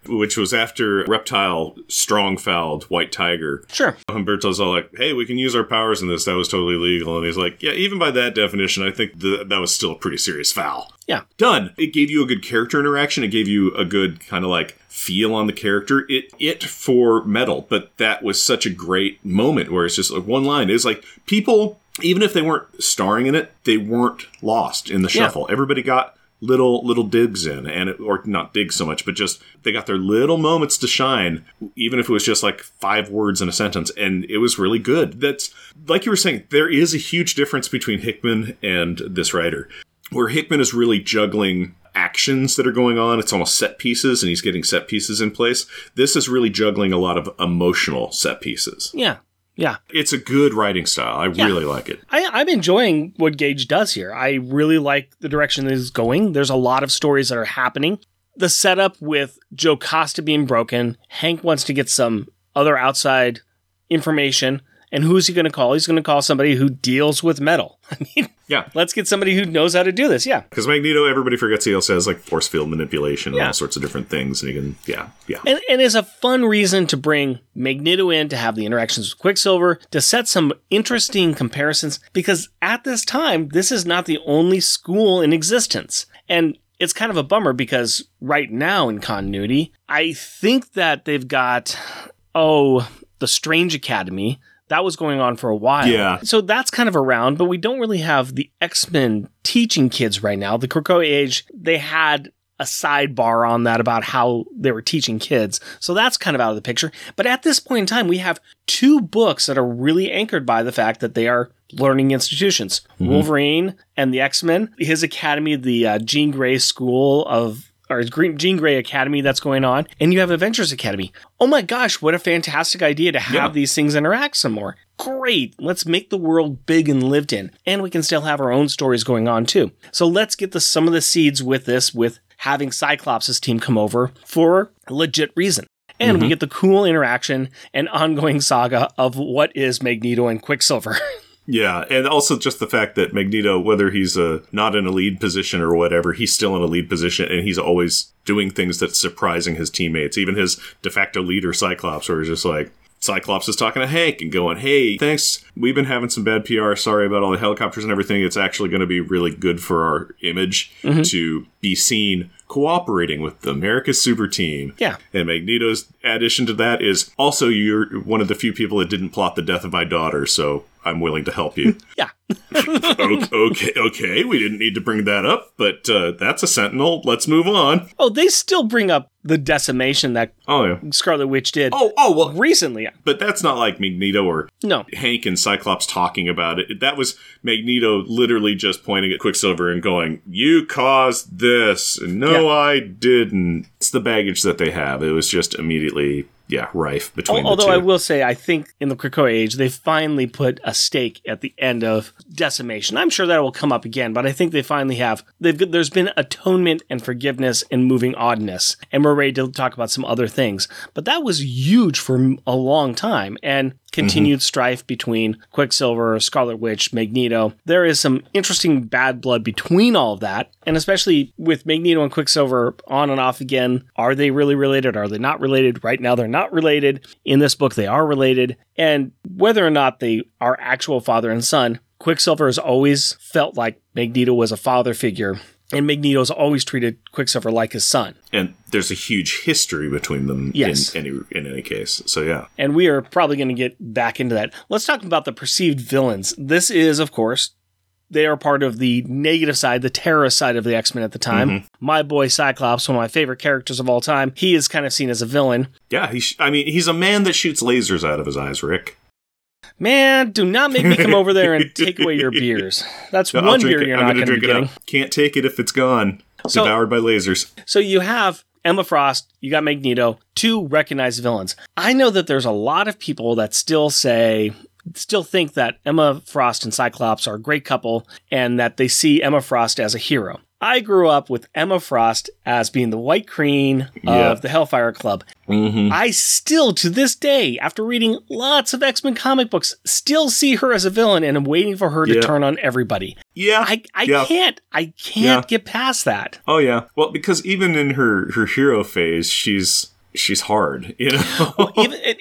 after Reptile strong fouled White Tiger. Sure. Humberto's all like, "Hey, we can use our powers in this. That was totally legal." And he's like, "Yeah, even by that definition, I think that was still a pretty serious foul." Yeah. Done. It gave you a good character interaction. It gave you a good kind of like feel on the character. It for Metal, but that was such a great moment where it's just like one line. It's like people. Even if they weren't starring in it, they weren't lost in the shuffle. Yeah. Everybody got little digs in, or not digs so much, but just they got their little moments to shine, even if it was just like 5 words in a sentence, and it was really good. That's, like you were saying, there is a huge difference between Hickman and this writer, where Hickman is really juggling actions that are going on. It's almost set pieces, and he's getting set pieces in place. This is really juggling a lot of emotional set pieces. Yeah. Yeah. It's a good writing style. I really like it. I'm enjoying what Gage does here. I really like the direction that he's going. There's a lot of stories that are happening. The setup with Jocasta being broken. Hank wants to get some other outside information. And who is he going to call? He's going to call somebody who deals with metal. I mean, yeah. Let's get somebody who knows how to do this. Yeah. Because Magneto, everybody forgets he also has like force field manipulation and all sorts of different things. And he can, And it's a fun reason to bring Magneto in to have the interactions with Quicksilver, to set some interesting comparisons, because at this time, this is not the only school in existence. And it's kind of a bummer because right now in continuity, I think that they've got, the Strange Academy. That was going on for a while. Yeah. So that's kind of around, but we don't really have the X-Men teaching kids right now. The Krakoa Age, they had a sidebar on that about how they were teaching kids. So that's kind of out of the picture. But at this point in time, we have 2 books that are really anchored by the fact that they are learning institutions. Mm-hmm. Wolverine and the X-Men, his academy, the Jean Grey School of... or Jean Grey Academy that's going on, and you have Avengers Academy. Oh my gosh, what a fantastic idea to have these things interact some more. Great, let's make the world big and lived in, and we can still have our own stories going on too. So let's get some of the seeds with this, with having Cyclops' team come over for a legit reason. And we get the cool interaction and ongoing saga of what is Magneto and Quicksilver. Yeah, and also just the fact that Magneto, whether he's not in a lead position or whatever, he's still in a lead position, and he's always doing things that's surprising his teammates. Even his de facto leader, Cyclops, where he's just like, Cyclops is talking to Hank and going, hey, thanks, we've been having some bad PR, sorry about all the helicopters and everything, it's actually going to be really good for our image to be seen cooperating with the America's Super Team. Yeah. And Magneto's addition to that is, also, you're one of the few people that didn't plot the death of my daughter, so I'm willing to help you. Yeah. Okay, we didn't need to bring that up, but that's a Sentinel. Let's move on. Oh, they still bring up the decimation that Scarlet Witch did. Well, recently. But that's not like Magneto or Hank and Cyclops talking about it. That was Magneto literally just pointing at Quicksilver and going, you caused this. I didn't. It's the baggage that they have. It was just immediately... yeah, rife between the two. Although I will say, I think in the Krakoa age, they finally put a stake at the end of decimation. I'm sure that will come up again, but I think they finally have. There's been atonement and forgiveness and moving oddness, and we're ready to talk about some other things. But that was huge for a long time, and continued strife between Quicksilver, Scarlet Witch, Magneto. There is some interesting bad blood between all of that, and especially with Magneto and Quicksilver on and off again. Are they really related? Are they not related? Right now, they're not related. In this book, they are related. And whether or not they are actual father and son, Quicksilver has always felt like Magneto was a father figure, and Magneto's always treated Quicksilver like his son. And there's a huge history between them in any case. So, yeah. And we are probably going to get back into that. Let's talk about the perceived villains. This is, of course, they are part of the negative side, the terrorist side of the X-Men at the time. My boy Cyclops, one of my favorite characters of all time, he is kind of seen as a villain. Yeah, he's a man that shoots lasers out of his eyes, Rick. Man, do not make me come over there and take away your beers. That's one beer you're not going to be getting. Can't take it if it's gone. Devoured by lasers. So you have Emma Frost, you got Magneto, two recognized villains. I know that there's a lot of people that still think that Emma Frost and Cyclops are a great couple and that they see Emma Frost as a hero. I grew up with Emma Frost as being the White Crane of the Hellfire Club. I still, to this day, after reading lots of X-Men comic books, still see her as a villain and I'm waiting for her to turn on everybody. Yeah. I can't get past that. Oh, yeah. Well, because even in her hero phase, she's hard, you know?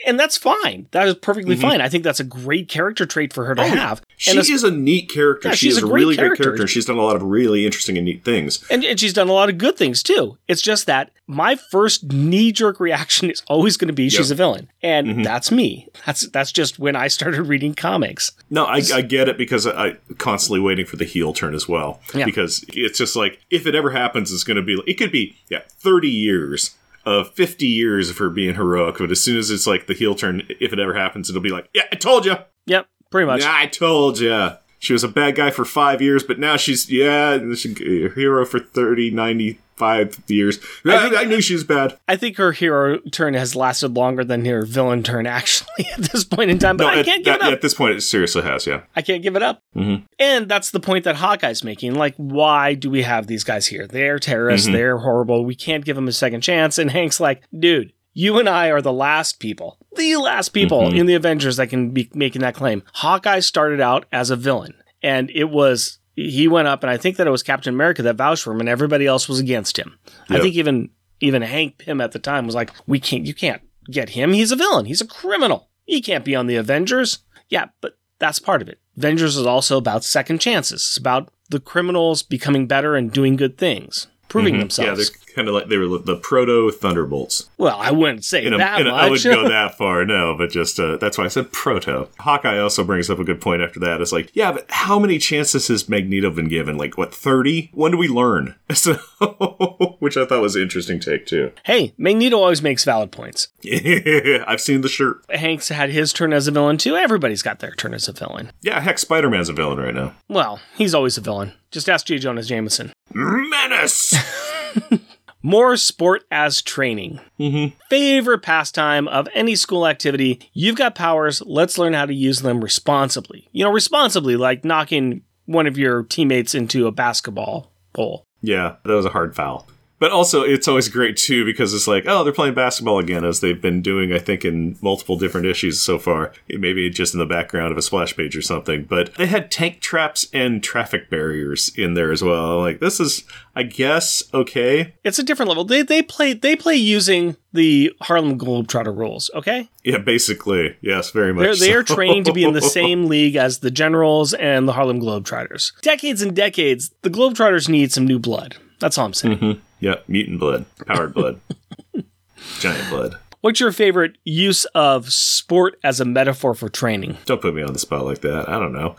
And that's fine. That is perfectly fine. I think that's a great character trait for her to have. She is a neat character. Yeah, she's a really great character. She's done a lot of really interesting and neat things. And she's done a lot of good things, too. It's just that my first knee-jerk reaction is always going to be she's a villain. And that's me. That's just when I started reading comics. No, I get it because I'm constantly waiting for the heel turn as well. Yeah. Because it's just like, if it ever happens, it's going to be... it could be 30 years... 50 years of her being heroic, but as soon as it's like the heel turn, if it ever happens, it'll be like, yeah, I told you. Yep, pretty much. I told you. She was a bad guy for 5 years, but now she's a hero for 30, 95 years. I knew she was bad. I think her hero turn has lasted longer than her villain turn, actually, at this point in time, but I can't give it up. Yeah, at this point, it seriously has, yeah. I can't give it up. And that's the point that Hawkeye's making. Like, why do we have these guys here? They're terrorists. They're horrible. We can't give them a second chance. And Hank's like, dude, you and I are the last people in the Avengers that can be making that claim. Hawkeye started out as a villain, and he went up, and I think that it was Captain America that vouched for him, and everybody else was against him. Yep. I think even Hank Pym at the time was like, you can't get him. He's a villain. He's a criminal. He can't be on the Avengers. Yeah, but that's part of it. Avengers is also about second chances. It's about the criminals becoming better and doing good things, proving themselves. Yeah, they're kind of like they were the proto Thunderbolts. Well, I wouldn't say that much. I wouldn't go that far, no, but just that's why I said proto. Hawkeye also brings up a good point after that. It's like, yeah, but how many chances has Magneto been given? Like, what, 30? When do we learn? So, which I thought was an interesting take, too. Hey, Magneto always makes valid points. I've seen the shirt. Hank's had his turn as a villain, too. Everybody's got their turn as a villain. Yeah, heck, Spider-Man's a villain right now. Well, he's always a villain. Just ask J. Jonah Jameson. Menace! More sport as training. Favorite pastime of any school activity. You've got powers. Let's learn how to use them responsibly. Responsibly, like knocking one of your teammates into a basketball pole. Yeah, that was a hard foul. But also, it's always great, too, because it's like, oh, they're playing basketball again, as they've been doing, I think, in multiple different issues so far. Maybe just in the background of a splash page or something. But they had tank traps and traffic barriers in there as well. Like, this is, I guess, okay. It's a different level. They play using the Harlem Globetrotter rules, okay? Yeah, basically. Yes, very much so. They're trained to be in the same league as the Generals and the Harlem Globetrotters. Decades and decades, the Globetrotters need some new blood. That's all I'm saying. Mm-hmm. Yeah, mutant blood, powered blood, giant blood. What's your favorite use of sport as a metaphor for training? Don't put me on the spot like that. I don't know.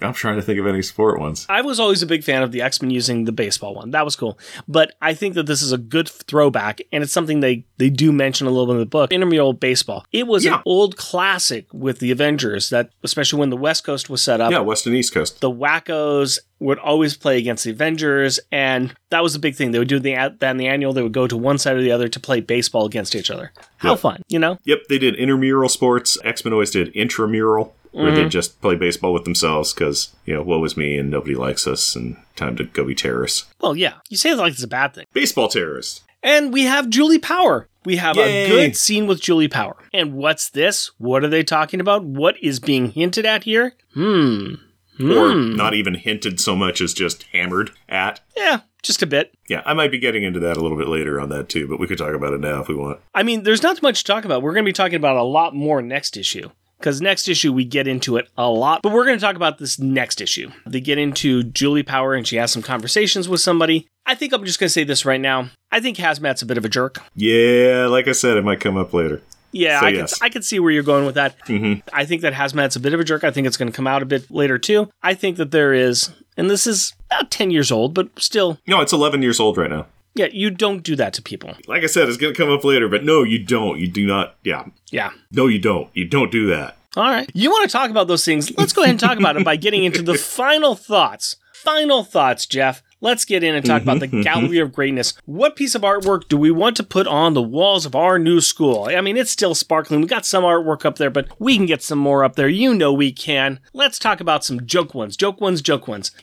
I'm trying to think of any sport ones. I was always a big fan of the X-Men using the baseball one. That was cool. But I think that this is a good throwback, and it's something they do mention a little bit in the book. Intramural baseball. It was an old classic with the Avengers, that especially when the West Coast was set up. Yeah, West and East Coast. The wackos would always play against the Avengers, and that was the big thing. They would do that in the annual. They would go to one side or the other to play baseball against each other. How fun, you know? Yep, they did intramural sports. X-Men always did intramural, where they just play baseball with themselves because, you know, woe is me and nobody likes us and time to go be terrorists. Well, yeah. You say that like it's a bad thing. Baseball terrorists. And we have Julie Power. We have a good scene with Julie Power. And what's this? What are they talking about? What is being hinted at here? Or not even hinted so much as just hammered at. Yeah, just a bit. Yeah, I might be getting into that a little bit later on that too, but we could talk about it now if we want. I mean, there's not much to talk about. We're going to be talking about a lot more next issue. Because next issue, we get into it a lot. But we're going to talk about this next issue. They get into Julie Power and she has some conversations with somebody. I think I'm just going to say this right now. I think Hazmat's a bit of a jerk. Yeah, like I said, it might come up later. Yeah, so I can see where you're going with that. Mm-hmm. I think that Hazmat's a bit of a jerk. I think it's going to come out a bit later, too. I think that there is, and this is about 10 years old, but still. No, it's 11 years old right now. Yeah, you don't do that to people. Like I said, it's going to come up later, but no, you don't. You do not. Yeah. Yeah. No, you don't. You don't do that. All right. You want to talk about those things? Let's go ahead and talk about it by getting into the final thoughts. Final thoughts, Jeff. Let's get in and talk about the Gallery of Greatness. What piece of artwork do we want to put on the walls of our new school? I mean, it's still sparkling. We got some artwork up there, but we can get some more up there. You know we can. Let's talk about some joke ones.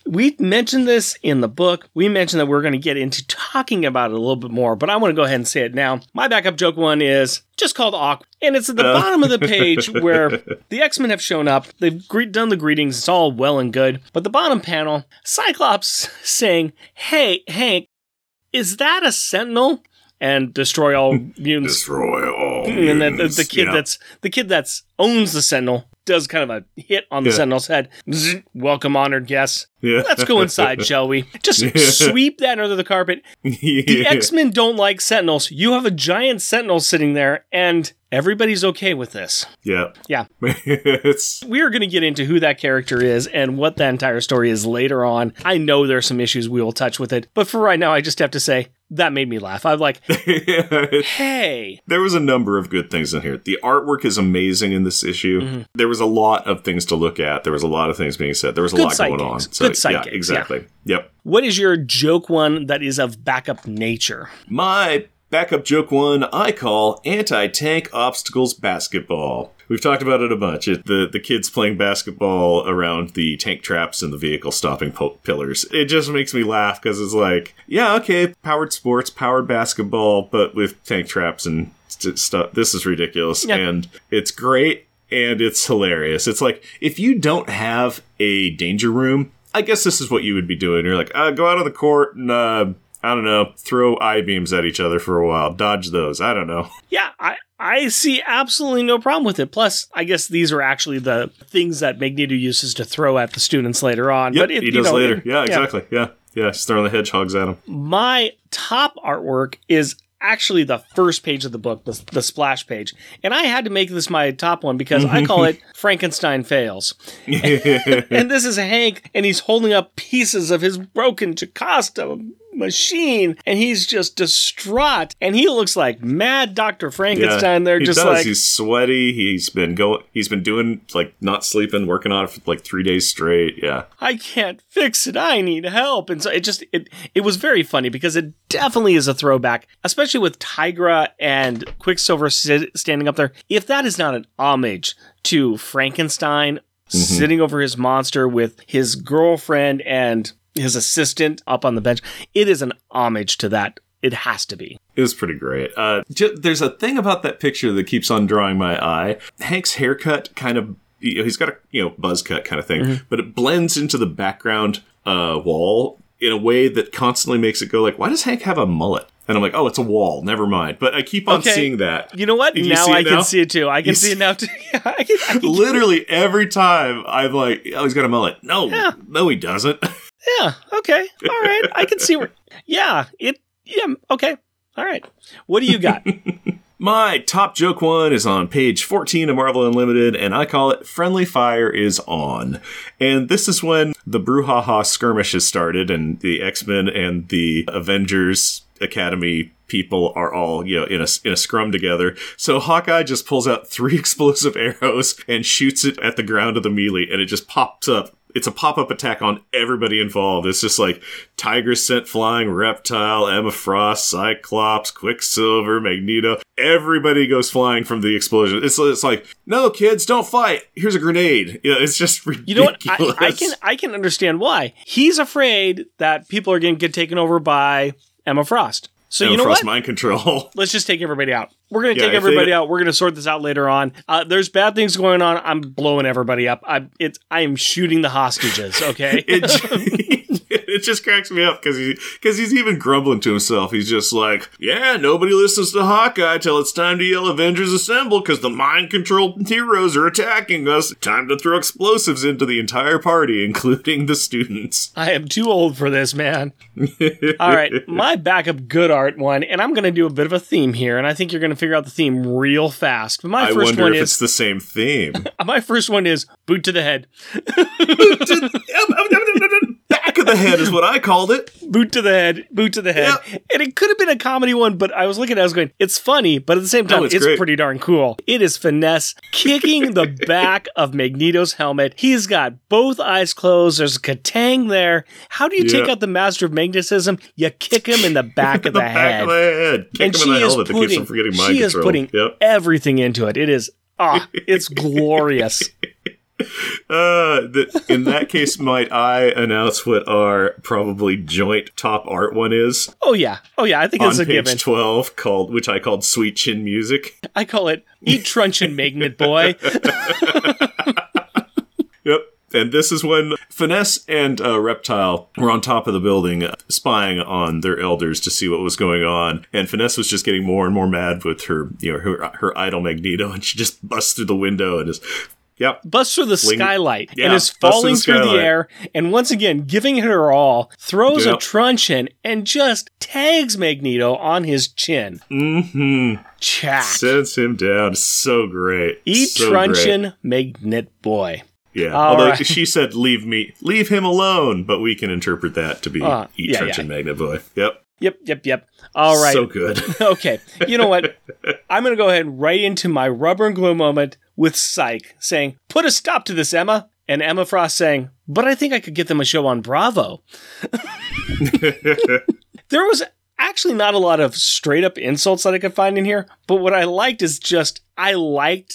We mentioned this in the book. We mentioned that we're going to get into talking about it a little bit more, but I want to go ahead and say it now. My backup joke one is just called Awkward. And it's at the bottom of the page where the X-Men have shown up. They've done the greetings. It's all well and good. But the bottom panel, Cyclops saying, "Hey, Hank, is that a Sentinel?" And destroy all mutants. Destroy all mutants. And the kid that owns the Sentinel does kind of a hit on the Sentinel's head. Zzz, welcome, honored guests. Yeah. Let's go inside, shall we? Just sweep that under the carpet. Yeah. The X-Men don't like Sentinels. You have a giant Sentinel sitting there, and everybody's okay with this. Yeah. Yeah. We're going to get into who that character is and what that entire story is later on. I know there are some issues we will touch with it, but for right now, I just have to say, that made me laugh. I'm like, hey. There was a number of good things in here. The artwork is amazing in this issue. Mm-hmm. There was a lot of things to look at. There was a lot of things being said. There was a lot going on. So, good psychics. Yeah, exactly. Yeah. Yep. What is your joke one that is of backup nature? My backup joke one I call Anti-Tank Obstacles Basketball. We've talked about it a bunch. The kids playing basketball around the tank traps and the vehicle stopping pillars. It just makes me laugh because it's like, yeah, okay, powered sports, powered basketball, but with tank traps and stuff. This is ridiculous. Yep. And it's great and it's hilarious. It's like, if you don't have a danger room, I guess this is what you would be doing. You're like, go out on the court and I don't know, throw I-beams at each other for a while. Dodge those. I don't know. Yeah, I see absolutely no problem with it. Plus, I guess these are actually the things that Magneto uses to throw at the students later on. Yep, but he does later. Yeah, exactly. Yeah, just throwing the hedgehogs at him. My top artwork is actually the first page of the book, the splash page. And I had to make this my top one because I call it Frankenstein Fails. And this is Hank, and he's holding up pieces of his broken Jocasta machine, and he's just distraught, and he looks like mad Dr. Frankenstein. They're just like, he's sweaty, he's been doing like not sleeping, working on it for like 3 days straight. I can't fix it, I need help. And so it was very funny because it definitely is a throwback, especially with Tigra and Quicksilver standing up there. If that is not an homage to Frankenstein sitting over his monster with his girlfriend and his assistant up on the bench. It is an homage to that. It has to be. It was pretty great. There's a thing about that picture that keeps on drawing my eye. Hank's haircut kind of, he's got a buzz cut kind of thing, mm-hmm. but it blends into the background wall in a way that constantly makes it go like, why does Hank have a mullet? And I'm like, oh, it's a wall. Never mind. But I keep on seeing that. You know what? Now I can see it too. I can see it now too. I can literally every time I'm like, oh, he's got a mullet. No, he doesn't. Yeah. Okay. All right. I can see where. Yeah. Yeah. Okay. All right. What do you got? My top joke one is on page 14 of Marvel Unlimited, and I call it Friendly Fire is On. And this is when the brouhaha skirmish has started, and the X-Men and the Avengers Academy people are all, in a scrum together. So Hawkeye just pulls out 3 explosive arrows and shoots it at the ground of the melee, and it just pops up. It's a pop-up attack on everybody involved. It's just like Tigra sent flying, Reptile, Emma Frost, Cyclops, Quicksilver, Magneto. Everybody goes flying from the explosion. It's like, no, kids, don't fight. Here's a grenade. It's just ridiculous. You know what? I can understand why. He's afraid that people are going to get taken over by Emma Frost. So Emma Frost mind control. Let's just take everybody out. We're going to take everybody out. We're going to sort this out later on. There's bad things going on. I'm blowing everybody up. I am shooting the hostages, okay? It just cracks me up because he's even grumbling to himself. He's just like, yeah, nobody listens to Hawkeye till it's time to yell Avengers Assemble because the mind-controlled heroes are attacking us. Time to throw explosives into the entire party, including the students. I am too old for this, man. All right, my backup good art one, and I'm going to do a bit of a theme here, and I think you're going to figure out the theme real fast. But I wonder if it's the same theme. My first one is boot to the head. Back of the head is what I called it. Boot to the head. Yeah. And it could have been a comedy one, but I was looking at it, I was going, it's funny, but at the same time, it's pretty darn cool. It is Finesse kicking the back of Magneto's helmet. He's got both eyes closed. There's a Katang there. How do you take out the master of magnetism? You kick him in the back of the head. Back of the head. Kick and him in the helmet that keeps him forgetting mind control. She is putting everything into it. It is, it's glorious. In that case, might I announce what our probably joint top art one is? Oh yeah, I think it's a given. On page 12, which I called Sweet Chin Music. I call it Eat Truncheon Magnet Boy. Yep. And this is when Finesse and Reptile were on top of the building, spying on their elders to see what was going on. And Finesse was just getting more and more mad with her, her idol Magneto, and she just busts through the window and just. Yep. Busts through the skylight and is falling through the air and once again giving it her all, throws a truncheon and just tags Magneto on his chin. Mm-hmm. Chat. Sends him down. So great. Eat so truncheon, Magnet Boy. Yeah. Although she said, leave him alone, but we can interpret that to be eat truncheon, Magnet Boy. Yep. All right. So good. Okay. You know what? I'm going to go ahead right into my rubber and glue moment with Psyche saying, put a stop to this, Emma. And Emma Frost saying, but I think I could get them a show on Bravo. There was actually not a lot of straight up insults that I could find in here. But what I liked is just, I like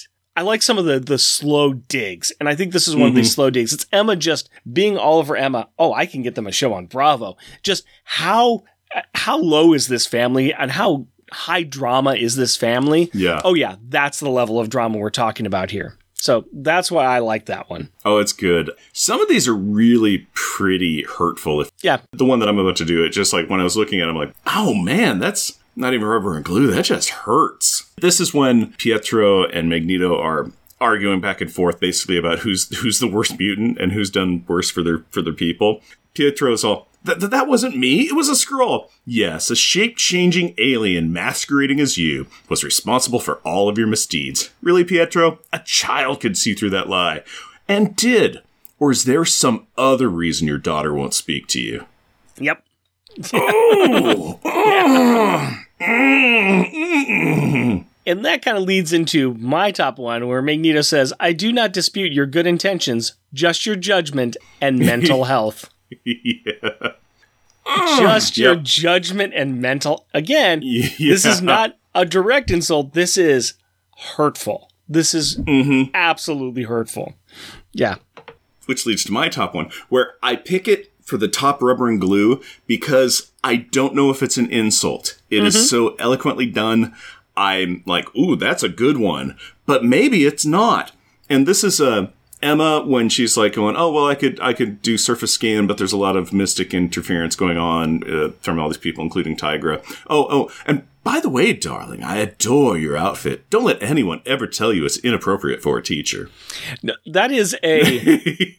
some of the slow digs, and I think this is one of these slow digs. It's Emma just being all over Emma. Oh, I can get them a show on Bravo. Just how low is this family and how high drama is this family? Yeah. Oh, yeah. That's the level of drama we're talking about here. So that's why I like that one. Oh, it's good. Some of these are really pretty hurtful. The one that I'm about to do, it just like when I was looking at it, I'm like, oh, man, that's not even rubber and glue. That just hurts. This is when Pietro and Magneto are arguing back and forth basically about who's the worst mutant and who's done worse for their people. Pietro's all, that wasn't me. It was a Skrull. Yes, a shape-changing alien masquerading as you was responsible for all of your misdeeds. Really, Pietro? A child could see through that lie. And did. Or is there some other reason your daughter won't speak to you? Yep. And that kind of leads into my top one where Magneto says, I do not dispute your good intentions, just your judgment and mental health. Yeah. Just your judgment and mental. Again, this is not a direct insult. This is hurtful. This is absolutely hurtful. Yeah. Which leads to my top one, where I pick it for the top rubber and glue because I don't know if it's an insult. It is so eloquently done. I'm like, ooh, that's a good one. But maybe it's not. And this is Emma when she's like going, oh, well, I could do surface scan, but there's a lot of mystic interference going on from all these people, including Tigra. Oh, and by the way, darling, I adore your outfit. Don't let anyone ever tell you it's inappropriate for a teacher. No, that is a...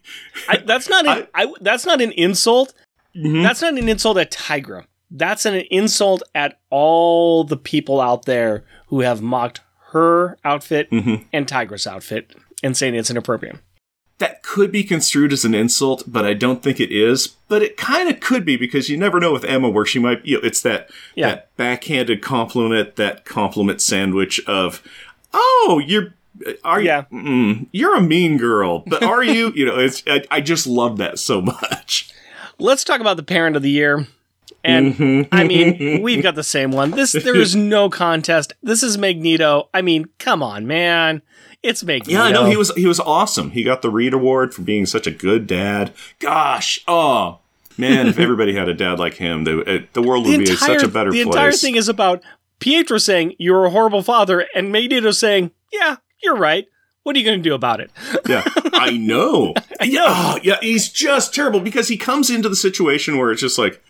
that's not an insult. Mm-hmm. That's not an insult at Tigra. That's an insult at all the people out there who have mocked her outfit and Tigra's outfit and saying it's inappropriate. That could be construed as an insult, but I don't think it is. But it kind of could be, because you never know with Emma where she might... You know, it's that backhanded compliment, that compliment sandwich of, oh, you're a mean girl, but are you? You know, it's I just love that so much. Let's talk about the parent of the year. And, I mean, we've got the same one. There is no contest. This is Magneto. I mean, come on, man. It's Magneto. Yeah, I know. He was awesome. He got the Reed Award for being such a good dad. Gosh. Oh, man, if everybody had a dad like him, the world would be such a better place. The entire thing is about Pietro saying, you're a horrible father, and Magneto saying, yeah, you're right. What are you going to do about it? Yeah, I know. Yeah, he's just terrible, because he comes into the situation where it's just like,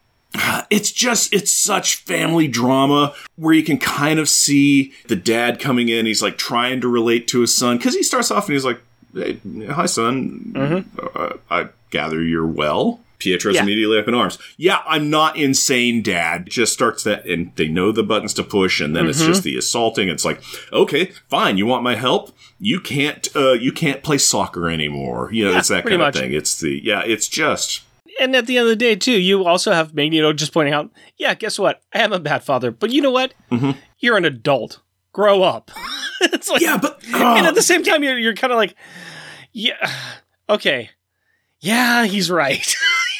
it's such family drama where you can kind of see the dad coming in. He's like trying to relate to his son, because he starts off and he's like, hey, hi, son. I gather you're well. Pietro's immediately up in arms. Yeah, I'm not insane, dad. Just starts that, and they know the buttons to push, and then it's just the assaulting. It's like, okay, fine. You want my help? You can't play soccer anymore. You know, it's that kind of thing. It's the, it's just... And at the end of the day, too, you also have Magneto just pointing out, yeah, guess what? I am a bad father. But you know what? You're an adult. Grow up. It's like, yeah, but... And at the same time, you're kind of like, yeah, okay. Yeah, he's right.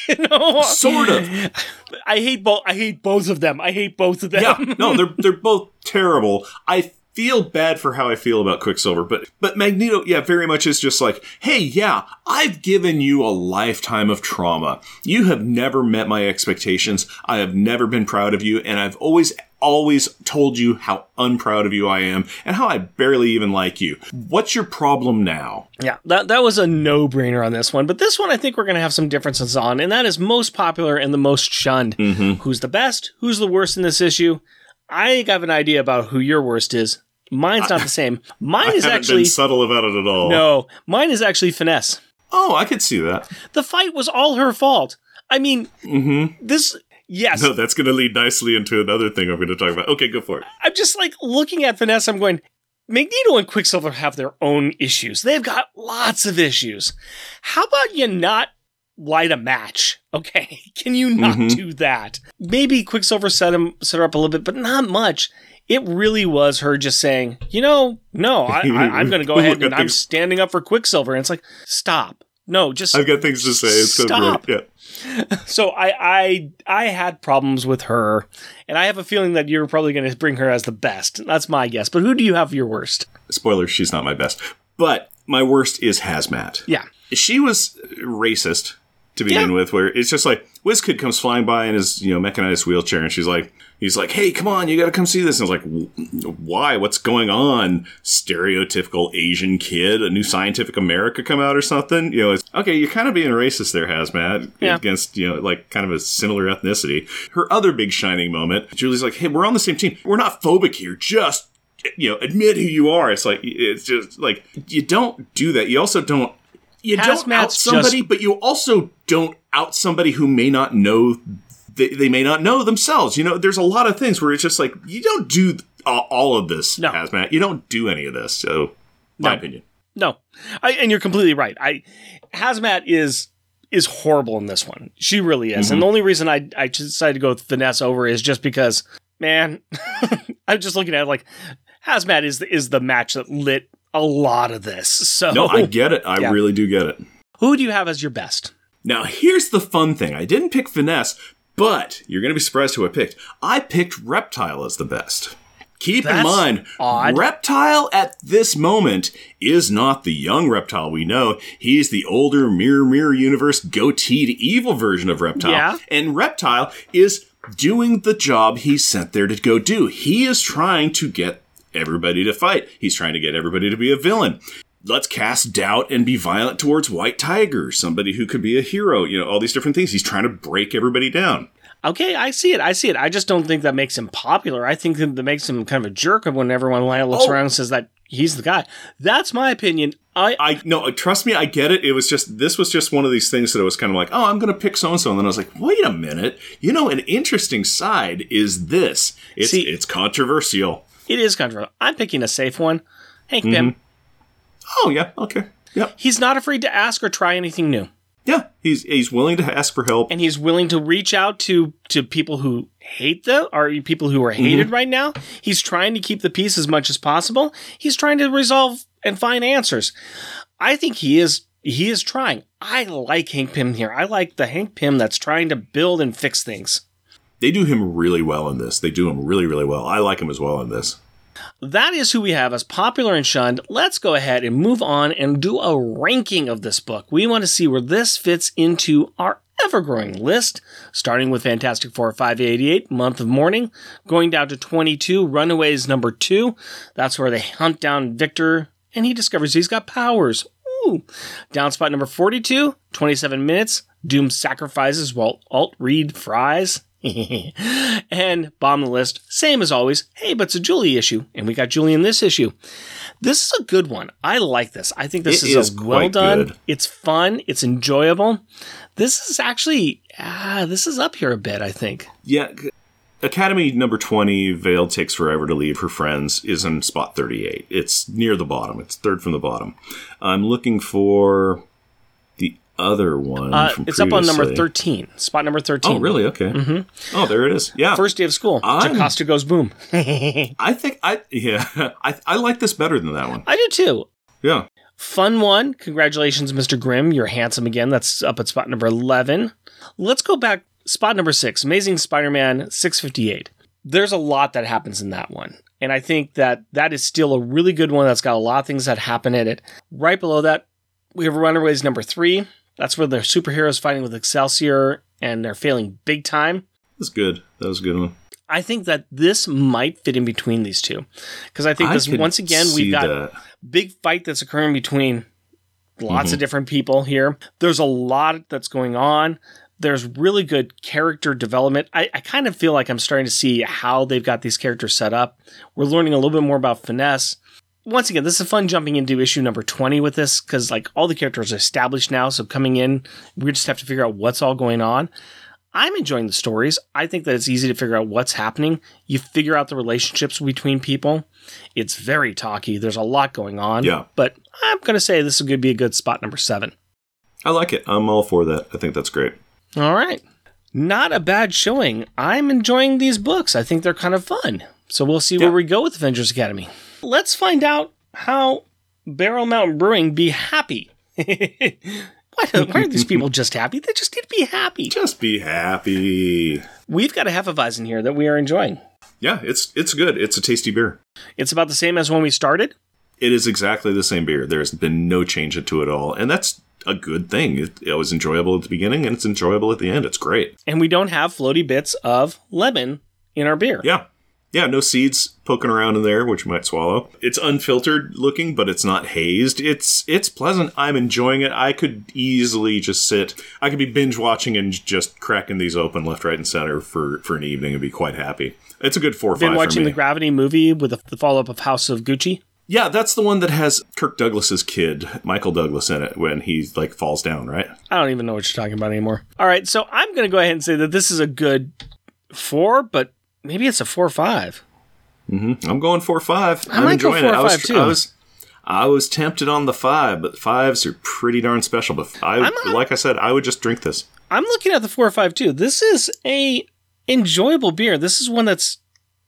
You know? Sort of. I hate both of them. Yeah, no, they're both terrible. I feel bad for how I feel about Quicksilver, but Magneto, very much is just like, hey, I've given you a lifetime of trauma. You have never met my expectations. I have never been proud of you, and I've always told you how unproud of you I am and how I barely even like you. What's your problem now? Yeah, that was a no-brainer on this one. But this one, I think we're going to have some differences on, and that is most popular and the most shunned. Who's the best? Who's the worst in this issue? I think I have an idea about who your worst is. Mine's not the same. Mine is actually... I haven't been subtle about it at all. No, mine is actually Finesse. Oh, I could see that. The fight was all her fault. I mean, this... Yes. No, that's going to lead nicely into another thing I'm going to talk about. Okay, go for it. I'm just like looking at Finesse, I'm going, Magneto and Quicksilver have their own issues. They've got lots of issues. How about you not light a match? Okay, can you not do that? Maybe Quicksilver set her up a little bit, but not much. It really was her just saying, you know, no, I'm going to go ahead and I'm standing up for Quicksilver. And it's like, stop. No, just I've got things to say. It's stop. So, yeah. So I had problems with her, and I have a feeling that you're probably going to bring her as the best. That's my guess. But who do you have for your worst? Spoiler, she's not my best. But my worst is Hazmat. Yeah. She was racist to begin with, where it's just like Wiz Kid comes flying by in his, mechanized wheelchair, and he's like, hey, come on, you got to come see this. And I was like, why? What's going on? Stereotypical Asian kid, a new Scientific America come out or something? You know, it's okay. You're kind of being racist there, Hazmat, against, like kind of a similar ethnicity. Her other big shining moment, Julie's like, hey, we're on the same team. We're not phobic here. Just, admit who you are. It's like, it's just like, you don't do that. You also don't. You don't out somebody, but you also don't out somebody who may not know, they may not know themselves. You know, there's a lot of things where it's just like, you don't do all of this, no. Hazmat. You don't do any of this. So, my opinion. No. And you're completely right. Hazmat is horrible in this one. She really is. And the only reason I decided to go with Finesse over is just because, man, I'm just looking at it like, Hazmat is the match that lit a lot of this. So no, I get it. I really do get it. Who do you have as your best? Now, here's the fun thing. I didn't pick Finesse, but you're going to be surprised who I picked. I picked Reptile as the best. Keep That's in mind, odd. Reptile at this moment is not the young Reptile we know. He's the older Mirror Mirror Universe goateed evil version of Reptile. Yeah. And Reptile is doing the job he's sent there to go do. He is trying to get everybody to fight. He's trying to get everybody to be a villain. Let's cast doubt and be violent towards White Tiger, somebody who could be a hero, you know, all these different things. He's trying to break everybody down. Okay, I see it. I just don't think that makes him popular. I think that makes him kind of a jerk when everyone looks around and says that he's the guy. That's my opinion. I no, trust me, I get it. This was just one of these things that I was kind of like, oh, I'm going to pick so-and-so. And then I was like, wait a minute. You know, an interesting side is this. It's controversial. It is controversial. I'm picking a safe one. Hank Pym. Mm-hmm. Oh, yeah. Okay. Yeah. He's not afraid to ask or try anything new. Yeah, he's willing to ask for help. And he's willing to reach out to people who hate them, or people who are hated right now. He's trying to keep the peace as much as possible. He's trying to resolve and find answers. I think he is trying. I like Hank Pym here. I like the Hank Pym that's trying to build and fix things. They do him really well in this. They do him really, really well. I like him as well in this. That is who we have as popular and shunned. Let's go ahead and move on and do a ranking of this book. We want to see where this fits into our ever-growing list, starting with Fantastic Four 588, Month of Mourning, going down to 22, Runaways number 2. That's where they hunt down Victor, and he discovers he's got powers. Ooh. Down spot number 42, 27 minutes, Doom sacrifices while Alt-Reed fries. And bomb the list, same as always. Hey, but it's a Julie issue, and we got Julie in this issue. This is a good one. I like this. I think this is well done. Good. It's fun. It's enjoyable. This is actually this is up here a bit, I think. Yeah, Academy number 20. Vale takes forever to leave her friends. Is in spot 38. It's near the bottom. It's third from the bottom. I'm looking for the other one from it's previously. Up on number 13, spot number 13. Oh, really? Okay. Mm-hmm. Oh, there it is. Yeah. First day of school. Jocasta goes boom. I like this better than that one. I do too. Yeah. Fun one. Congratulations, Mr. Grimm. You're handsome again. That's up at spot number 11. Let's go back. Spot number 6, Amazing Spider-Man 658. There's a lot that happens in that one. And I think that is still a really good one. That's got a lot of things that happen in it. Right below that, we have Runaways number 3. That's where the superheroes fighting with Excelsior, and they're failing big time. That's good. That was a good one. I think that this might fit in between these two, because I think this, once again, we've got a big fight that's occurring between lots of different people here. There's a lot that's going on. There's really good character development. I kind of feel like I'm starting to see how they've got these characters set up. We're learning a little bit more about Finesse. Once again, this is fun jumping into issue number 20 with this, because like all the characters are established now, so coming in, we just have to figure out what's all going on. I'm enjoying the stories. I think that it's easy to figure out what's happening. You figure out the relationships between people. It's very talky. There's a lot going on. Yeah. But I'm going to say this is going to be a good spot number 7. I like it. I'm all for that. I think that's great. All right. Not a bad showing. I'm enjoying these books. I think they're kind of fun. So we'll see where we go with Avengers Academy. Let's find out how Barrel Mountain Brewing be happy. Why are these people just happy? They just need to be happy. Just be happy. We've got a Hefeweizen here that we are enjoying. Yeah, it's good. It's a tasty beer. It's about the same as when we started. It is exactly the same beer. There's been no change to it all. And that's a good thing. It was enjoyable at the beginning, and it's enjoyable at the end. It's great. And we don't have floaty bits of lemon in our beer. Yeah. Yeah, no seeds poking around in there, which you might swallow. It's unfiltered looking, but it's not hazed. It's pleasant. I'm enjoying it. I could easily just sit. I could be binge watching and just cracking these open left, right, and center for an evening and be quite happy. It's a good 4 or 5 for me. Been watching the Gravity movie with the follow-up of House of Gucci? Yeah, that's the one that has Kirk Douglas's kid, Michael Douglas, in it when he like falls down, right? I don't even know what you're talking about anymore. All right, so I'm going to go ahead and say that this is a good 4, but... maybe it's a 4 or 5. Mm-hmm. I'm going 4 or 5. I'm enjoying it. I was tempted on the 5, but 5s are pretty darn special. But like I said, I would just drink this. I'm looking at the 4 or 5 too. This is a enjoyable beer. This is one that's,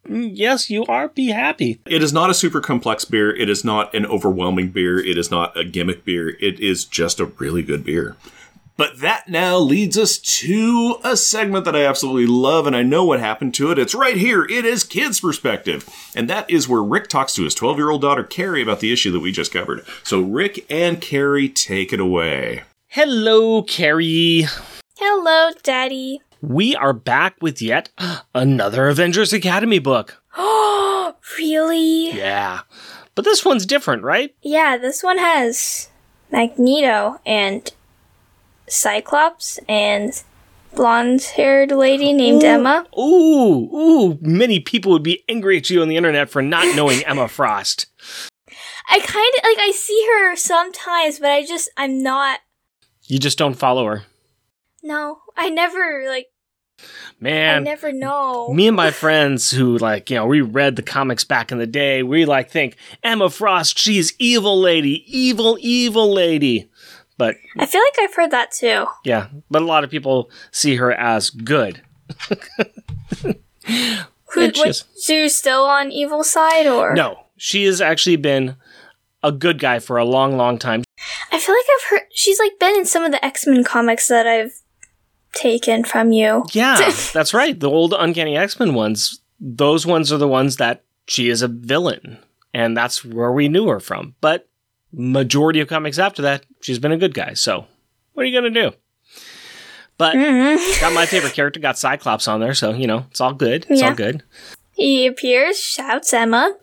yes, you are be happy. It is not a super complex beer. It is not an overwhelming beer. It is not a gimmick beer. It is just a really good beer. But that now leads us to a segment that I absolutely love, and I know what happened to it. It's right here. It is Kids Perspective. And that is where Rick talks to his 12-year-old daughter, Carrie, about the issue that we just covered. So Rick and Carrie, take it away. Hello, Carrie. Hello, Daddy. We are back with yet another Avengers Academy book. Oh, really? Yeah. But this one's different, right? Yeah, this one has Magneto and Cyclops and blonde-haired lady named Emma. Ooh, many people would be angry at you on the internet for not knowing Emma Frost. I kind of, I see her sometimes, but I'm not. You just don't follow her? No, I never, Man. I never know. Me and my friends who, we read the comics back in the day, we, think, Emma Frost, she's evil lady, evil lady. But I feel like I've heard that too. Yeah, but a lot of people see her as good. She's still on evil side, or? No, she has actually been a good guy for a long, long time. I feel like I've heard she's been in some of the X-Men comics that I've taken from you. Yeah, that's right. The old Uncanny X-Men ones. Those ones are the ones that she is a villain, and that's where we knew her from. But majority of comics after that, she's been a good guy. So what are you going to do? But got my favorite character, got Cyclops on there. So, it's all good. It's all good. He appears, shouts Emma.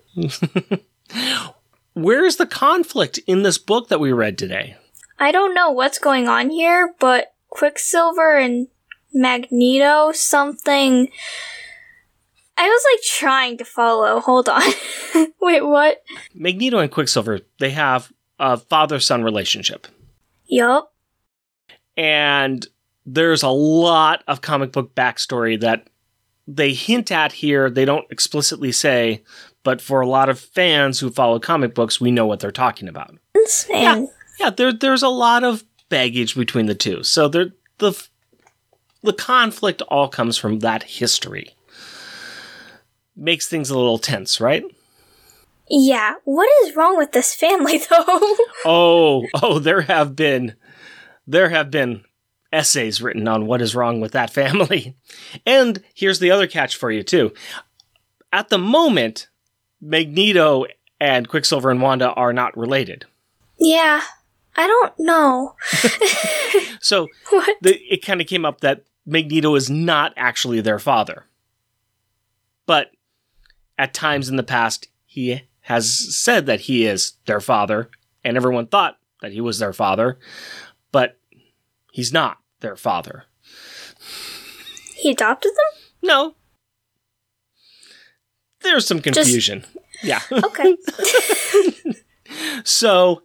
Where's the conflict in this book that we read today? I don't know what's going on here, but Quicksilver and Magneto something. I was, trying to follow. Hold on. Wait, what? Magneto and Quicksilver, they have a father-son relationship. Yup. And there's a lot of comic book backstory that they hint at here. They don't explicitly say, but for a lot of fans who follow comic books, we know what they're talking about. Yeah, there's a lot of baggage between the two. So the conflict all comes from that history. Makes things a little tense, right? Yeah. What is wrong with this family, though? Oh, there have been essays written on what is wrong with that family. And here's the other catch for you, too. At the moment, Magneto and Quicksilver and Wanda are not related. Yeah. I don't know. So it kind of came up that Magneto is not actually their father. But at times in the past, he has said that he is their father, and everyone thought that he was their father, but he's not their father. He adopted them? No. There's some confusion. Yeah. Okay. So,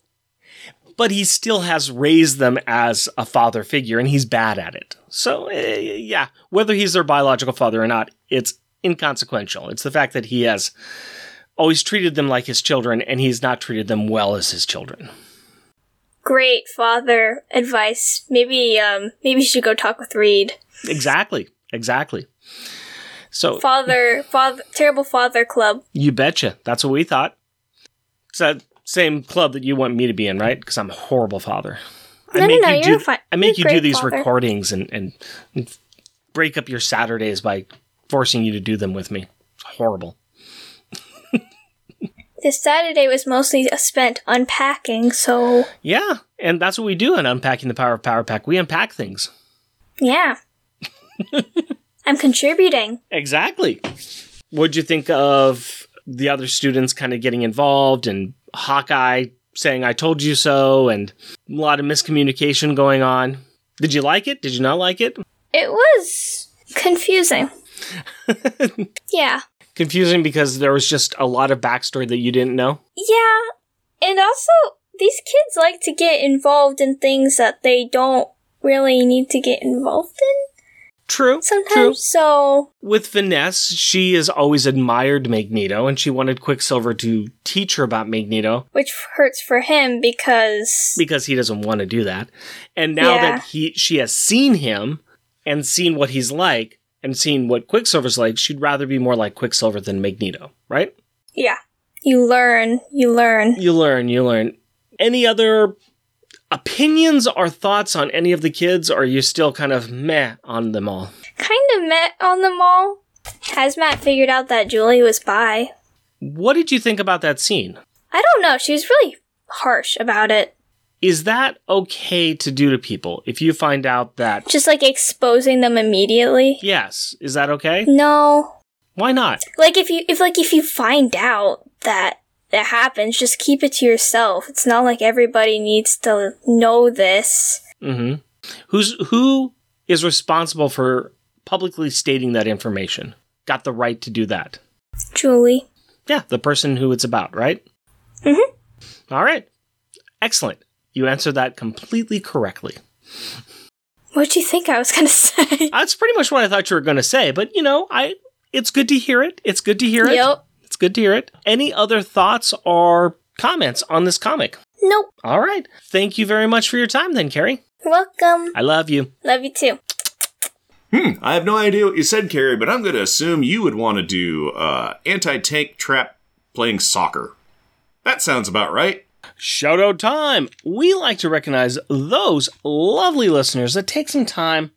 but he still has raised them as a father figure, and he's bad at it. So, yeah, whether he's their biological father or not, it's inconsequential. It's the fact that he has always treated them like his children, and he's not treated them well as his children. Great father advice. Maybe you should go talk with Reed. Exactly. So father, terrible father club. You betcha. That's what we thought. It's that same club that you want me to be in, right? Because I'm a horrible father. I make you do these recordings and break up your Saturdays by forcing you to do them with me. It's horrible. This Saturday was mostly spent unpacking, so... Yeah, and that's what we do in Unpacking the Power of Power Pack. We unpack things. Yeah. I'm contributing. Exactly. What'd you think of the other students kind of getting involved and Hawkeye saying, I told you so, and a lot of miscommunication going on? Did you like it? Did you not like it? It was confusing. Yeah. Confusing because there was just a lot of backstory that you didn't know? Yeah. And also, these kids like to get involved in things that they don't really need to get involved in. True. Sometimes, true. So... With Finesse, she has always admired Magneto, and she wanted Quicksilver to teach her about Magneto. Which hurts for him because... Because he doesn't want to do that. And now that she has seen him, and seen what he's like, and seeing what Quicksilver's like, she'd rather be more like Quicksilver than Magneto, right? Yeah. You learn. Any other Opinions or thoughts on any of the kids, or are you still kind of meh on them all? Kind of meh on them all. Hazmat figured out that Julie was bi. What did you think about that scene? I don't know. She was really harsh about it. Is that okay to do to people if you find out that... Just, like, exposing them immediately? Yes. Is that okay? No. Why not? Like, if you find out that that happens, just keep it to yourself. It's not like everybody needs to know this. Mm-hmm. Who is responsible for publicly stating that information? Got the right to do that? Julie. Yeah, the person who it's about, right? Mm-hmm. All right. Excellent. You answered that completely correctly. What'd you think I was going to say? That's pretty much what I thought you were going to say, but, you know, it's good to hear it. It's good to hear it. Yep. It's good to hear it. Any other thoughts or comments on this comic? Nope. All right. Thank you very much for your time then, Carrie. Welcome. I love you. Love you too. I have no idea what you said, Carrie, but I'm going to assume you would want to do anti-tank trap playing soccer. That sounds about right. Shout-out time! We like to recognize those lovely listeners that take some time,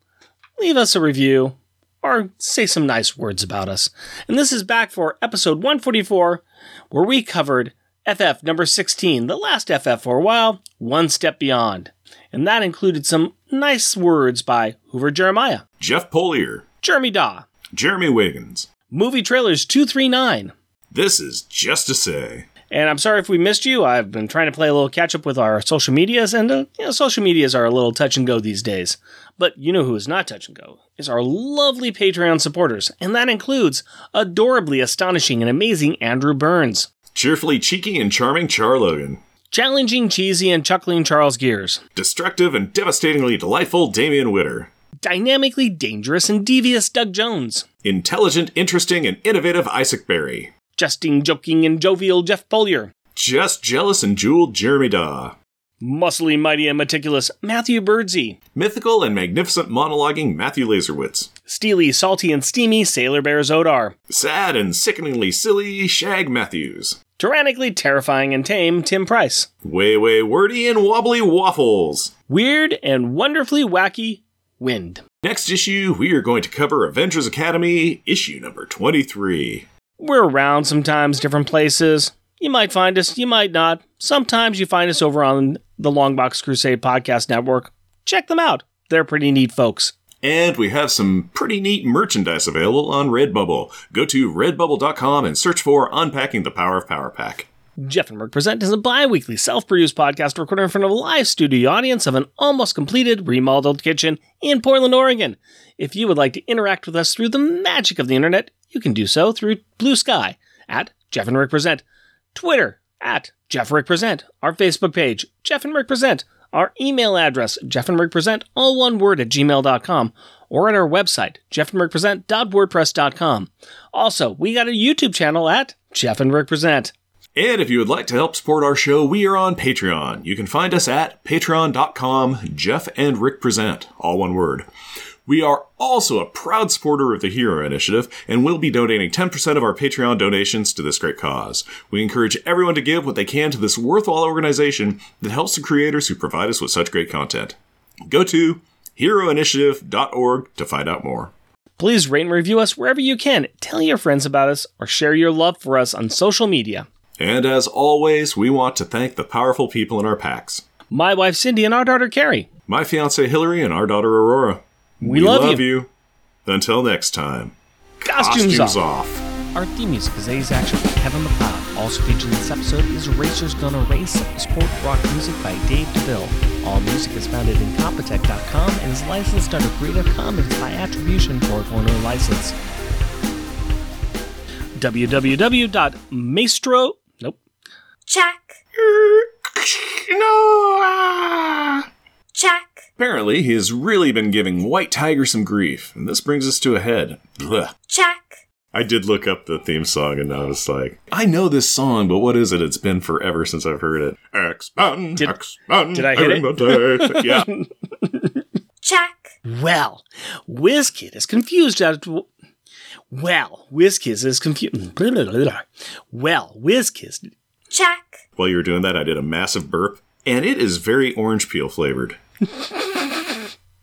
leave us a review, or say some nice words about us. And this is back for episode 144, where we covered FF number 16, the last FF for a while, One Step Beyond. And that included some nice words by Hoover Jeremiah, Jeff Polier, Jeremy Daw, Jeremy Wiggins, Movie Trailers 239. This is just to say... And I'm sorry if we missed you. I've been trying to play a little catch-up with our social medias, and social medias are a little touch-and-go these days. But you know who is not touch-and-go is our lovely Patreon supporters, and that includes adorably astonishing and amazing Andrew Burns. Cheerfully cheeky and charming Char Logan. Challenging, cheesy, and chuckling Charles Gears. Destructive and devastatingly delightful Damian Witter. Dynamically dangerous and devious Doug Jones. Intelligent, interesting, and innovative Isaac Berry. Jesting, joking, and jovial Jeff Polier. Just jealous and jeweled Jeremy Daw. Muscly, mighty, and meticulous Matthew Birdsey. Mythical and magnificent monologuing Matthew Laserwitz. Steely, salty, and steamy Sailor Bears Odar. Sad and sickeningly silly Shag Matthews. Tyrannically terrifying and tame Tim Price. Way, way wordy and wobbly Waffles. Weird and wonderfully wacky Wind. Next issue, we are going to cover Avengers Academy, issue number 23. We're around sometimes, different places. You might find us, you might not. Sometimes you find us over on the Longbox Crusade Podcast Network. Check them out. They're pretty neat folks. And we have some pretty neat merchandise available on Redbubble. Go to redbubble.com and search for Unpacking the Power of Power Pack. Jeff and Merc Present is a bi-weekly self-produced podcast recorded in front of a live studio audience of an almost completed remodeled kitchen in Portland, Oregon. If you would like to interact with us through the magic of the internet, you can do so through Blue Sky at Jeff and Rick Present, Twitter at Jeff Rick Present, our Facebook page, Jeff and Rick Present, our email address, Jeff and Rick Present, all one word at gmail.com, or at our website, jeffandrickpresent.wordpress.com. Also, we got a YouTube channel at Jeff and Rick Present. And if you would like to help support our show, we are on Patreon. You can find us at patreon.com, Jeff and Rick Present, all one word. We are also a proud supporter of the Hero Initiative, and will be donating 10% of our Patreon donations to this great cause. We encourage everyone to give what they can to this worthwhile organization that helps the creators who provide us with such great content. Go to heroinitiative.org to find out more. Please rate and review us wherever you can. Tell your friends about us or share your love for us on social media. And as always, we want to thank the powerful people in our packs. My wife, Cindy, and our daughter, Carrie. My fiancée, Hillary, and our daughter, Aurora. We love you. Until next time. Costumes off. Our theme music is A's Action by Kevin MacLeod. Also featured in this episode is Racers Gonna Race, sport rock music by Dave DeVille. All music is found at incompetech.com and is licensed under Creative Commons by attribution 4.0 license. www.maestro... Nope. Check. No. Check. Apparently, he has really been giving White Tiger some grief, and this brings us to a head. Blech. Check. I did look up the theme song, and I was like, I know this song, but what is it? It's been forever since I've heard it. X-Men, X-Men. Did I hit it? Yeah. Check. Well, Wiz Kid is confused after... Well, Wiz Kid is confused... Well, Wiz Kid... Check. While you were doing that, I did a massive burp. And it is very orange peel flavored.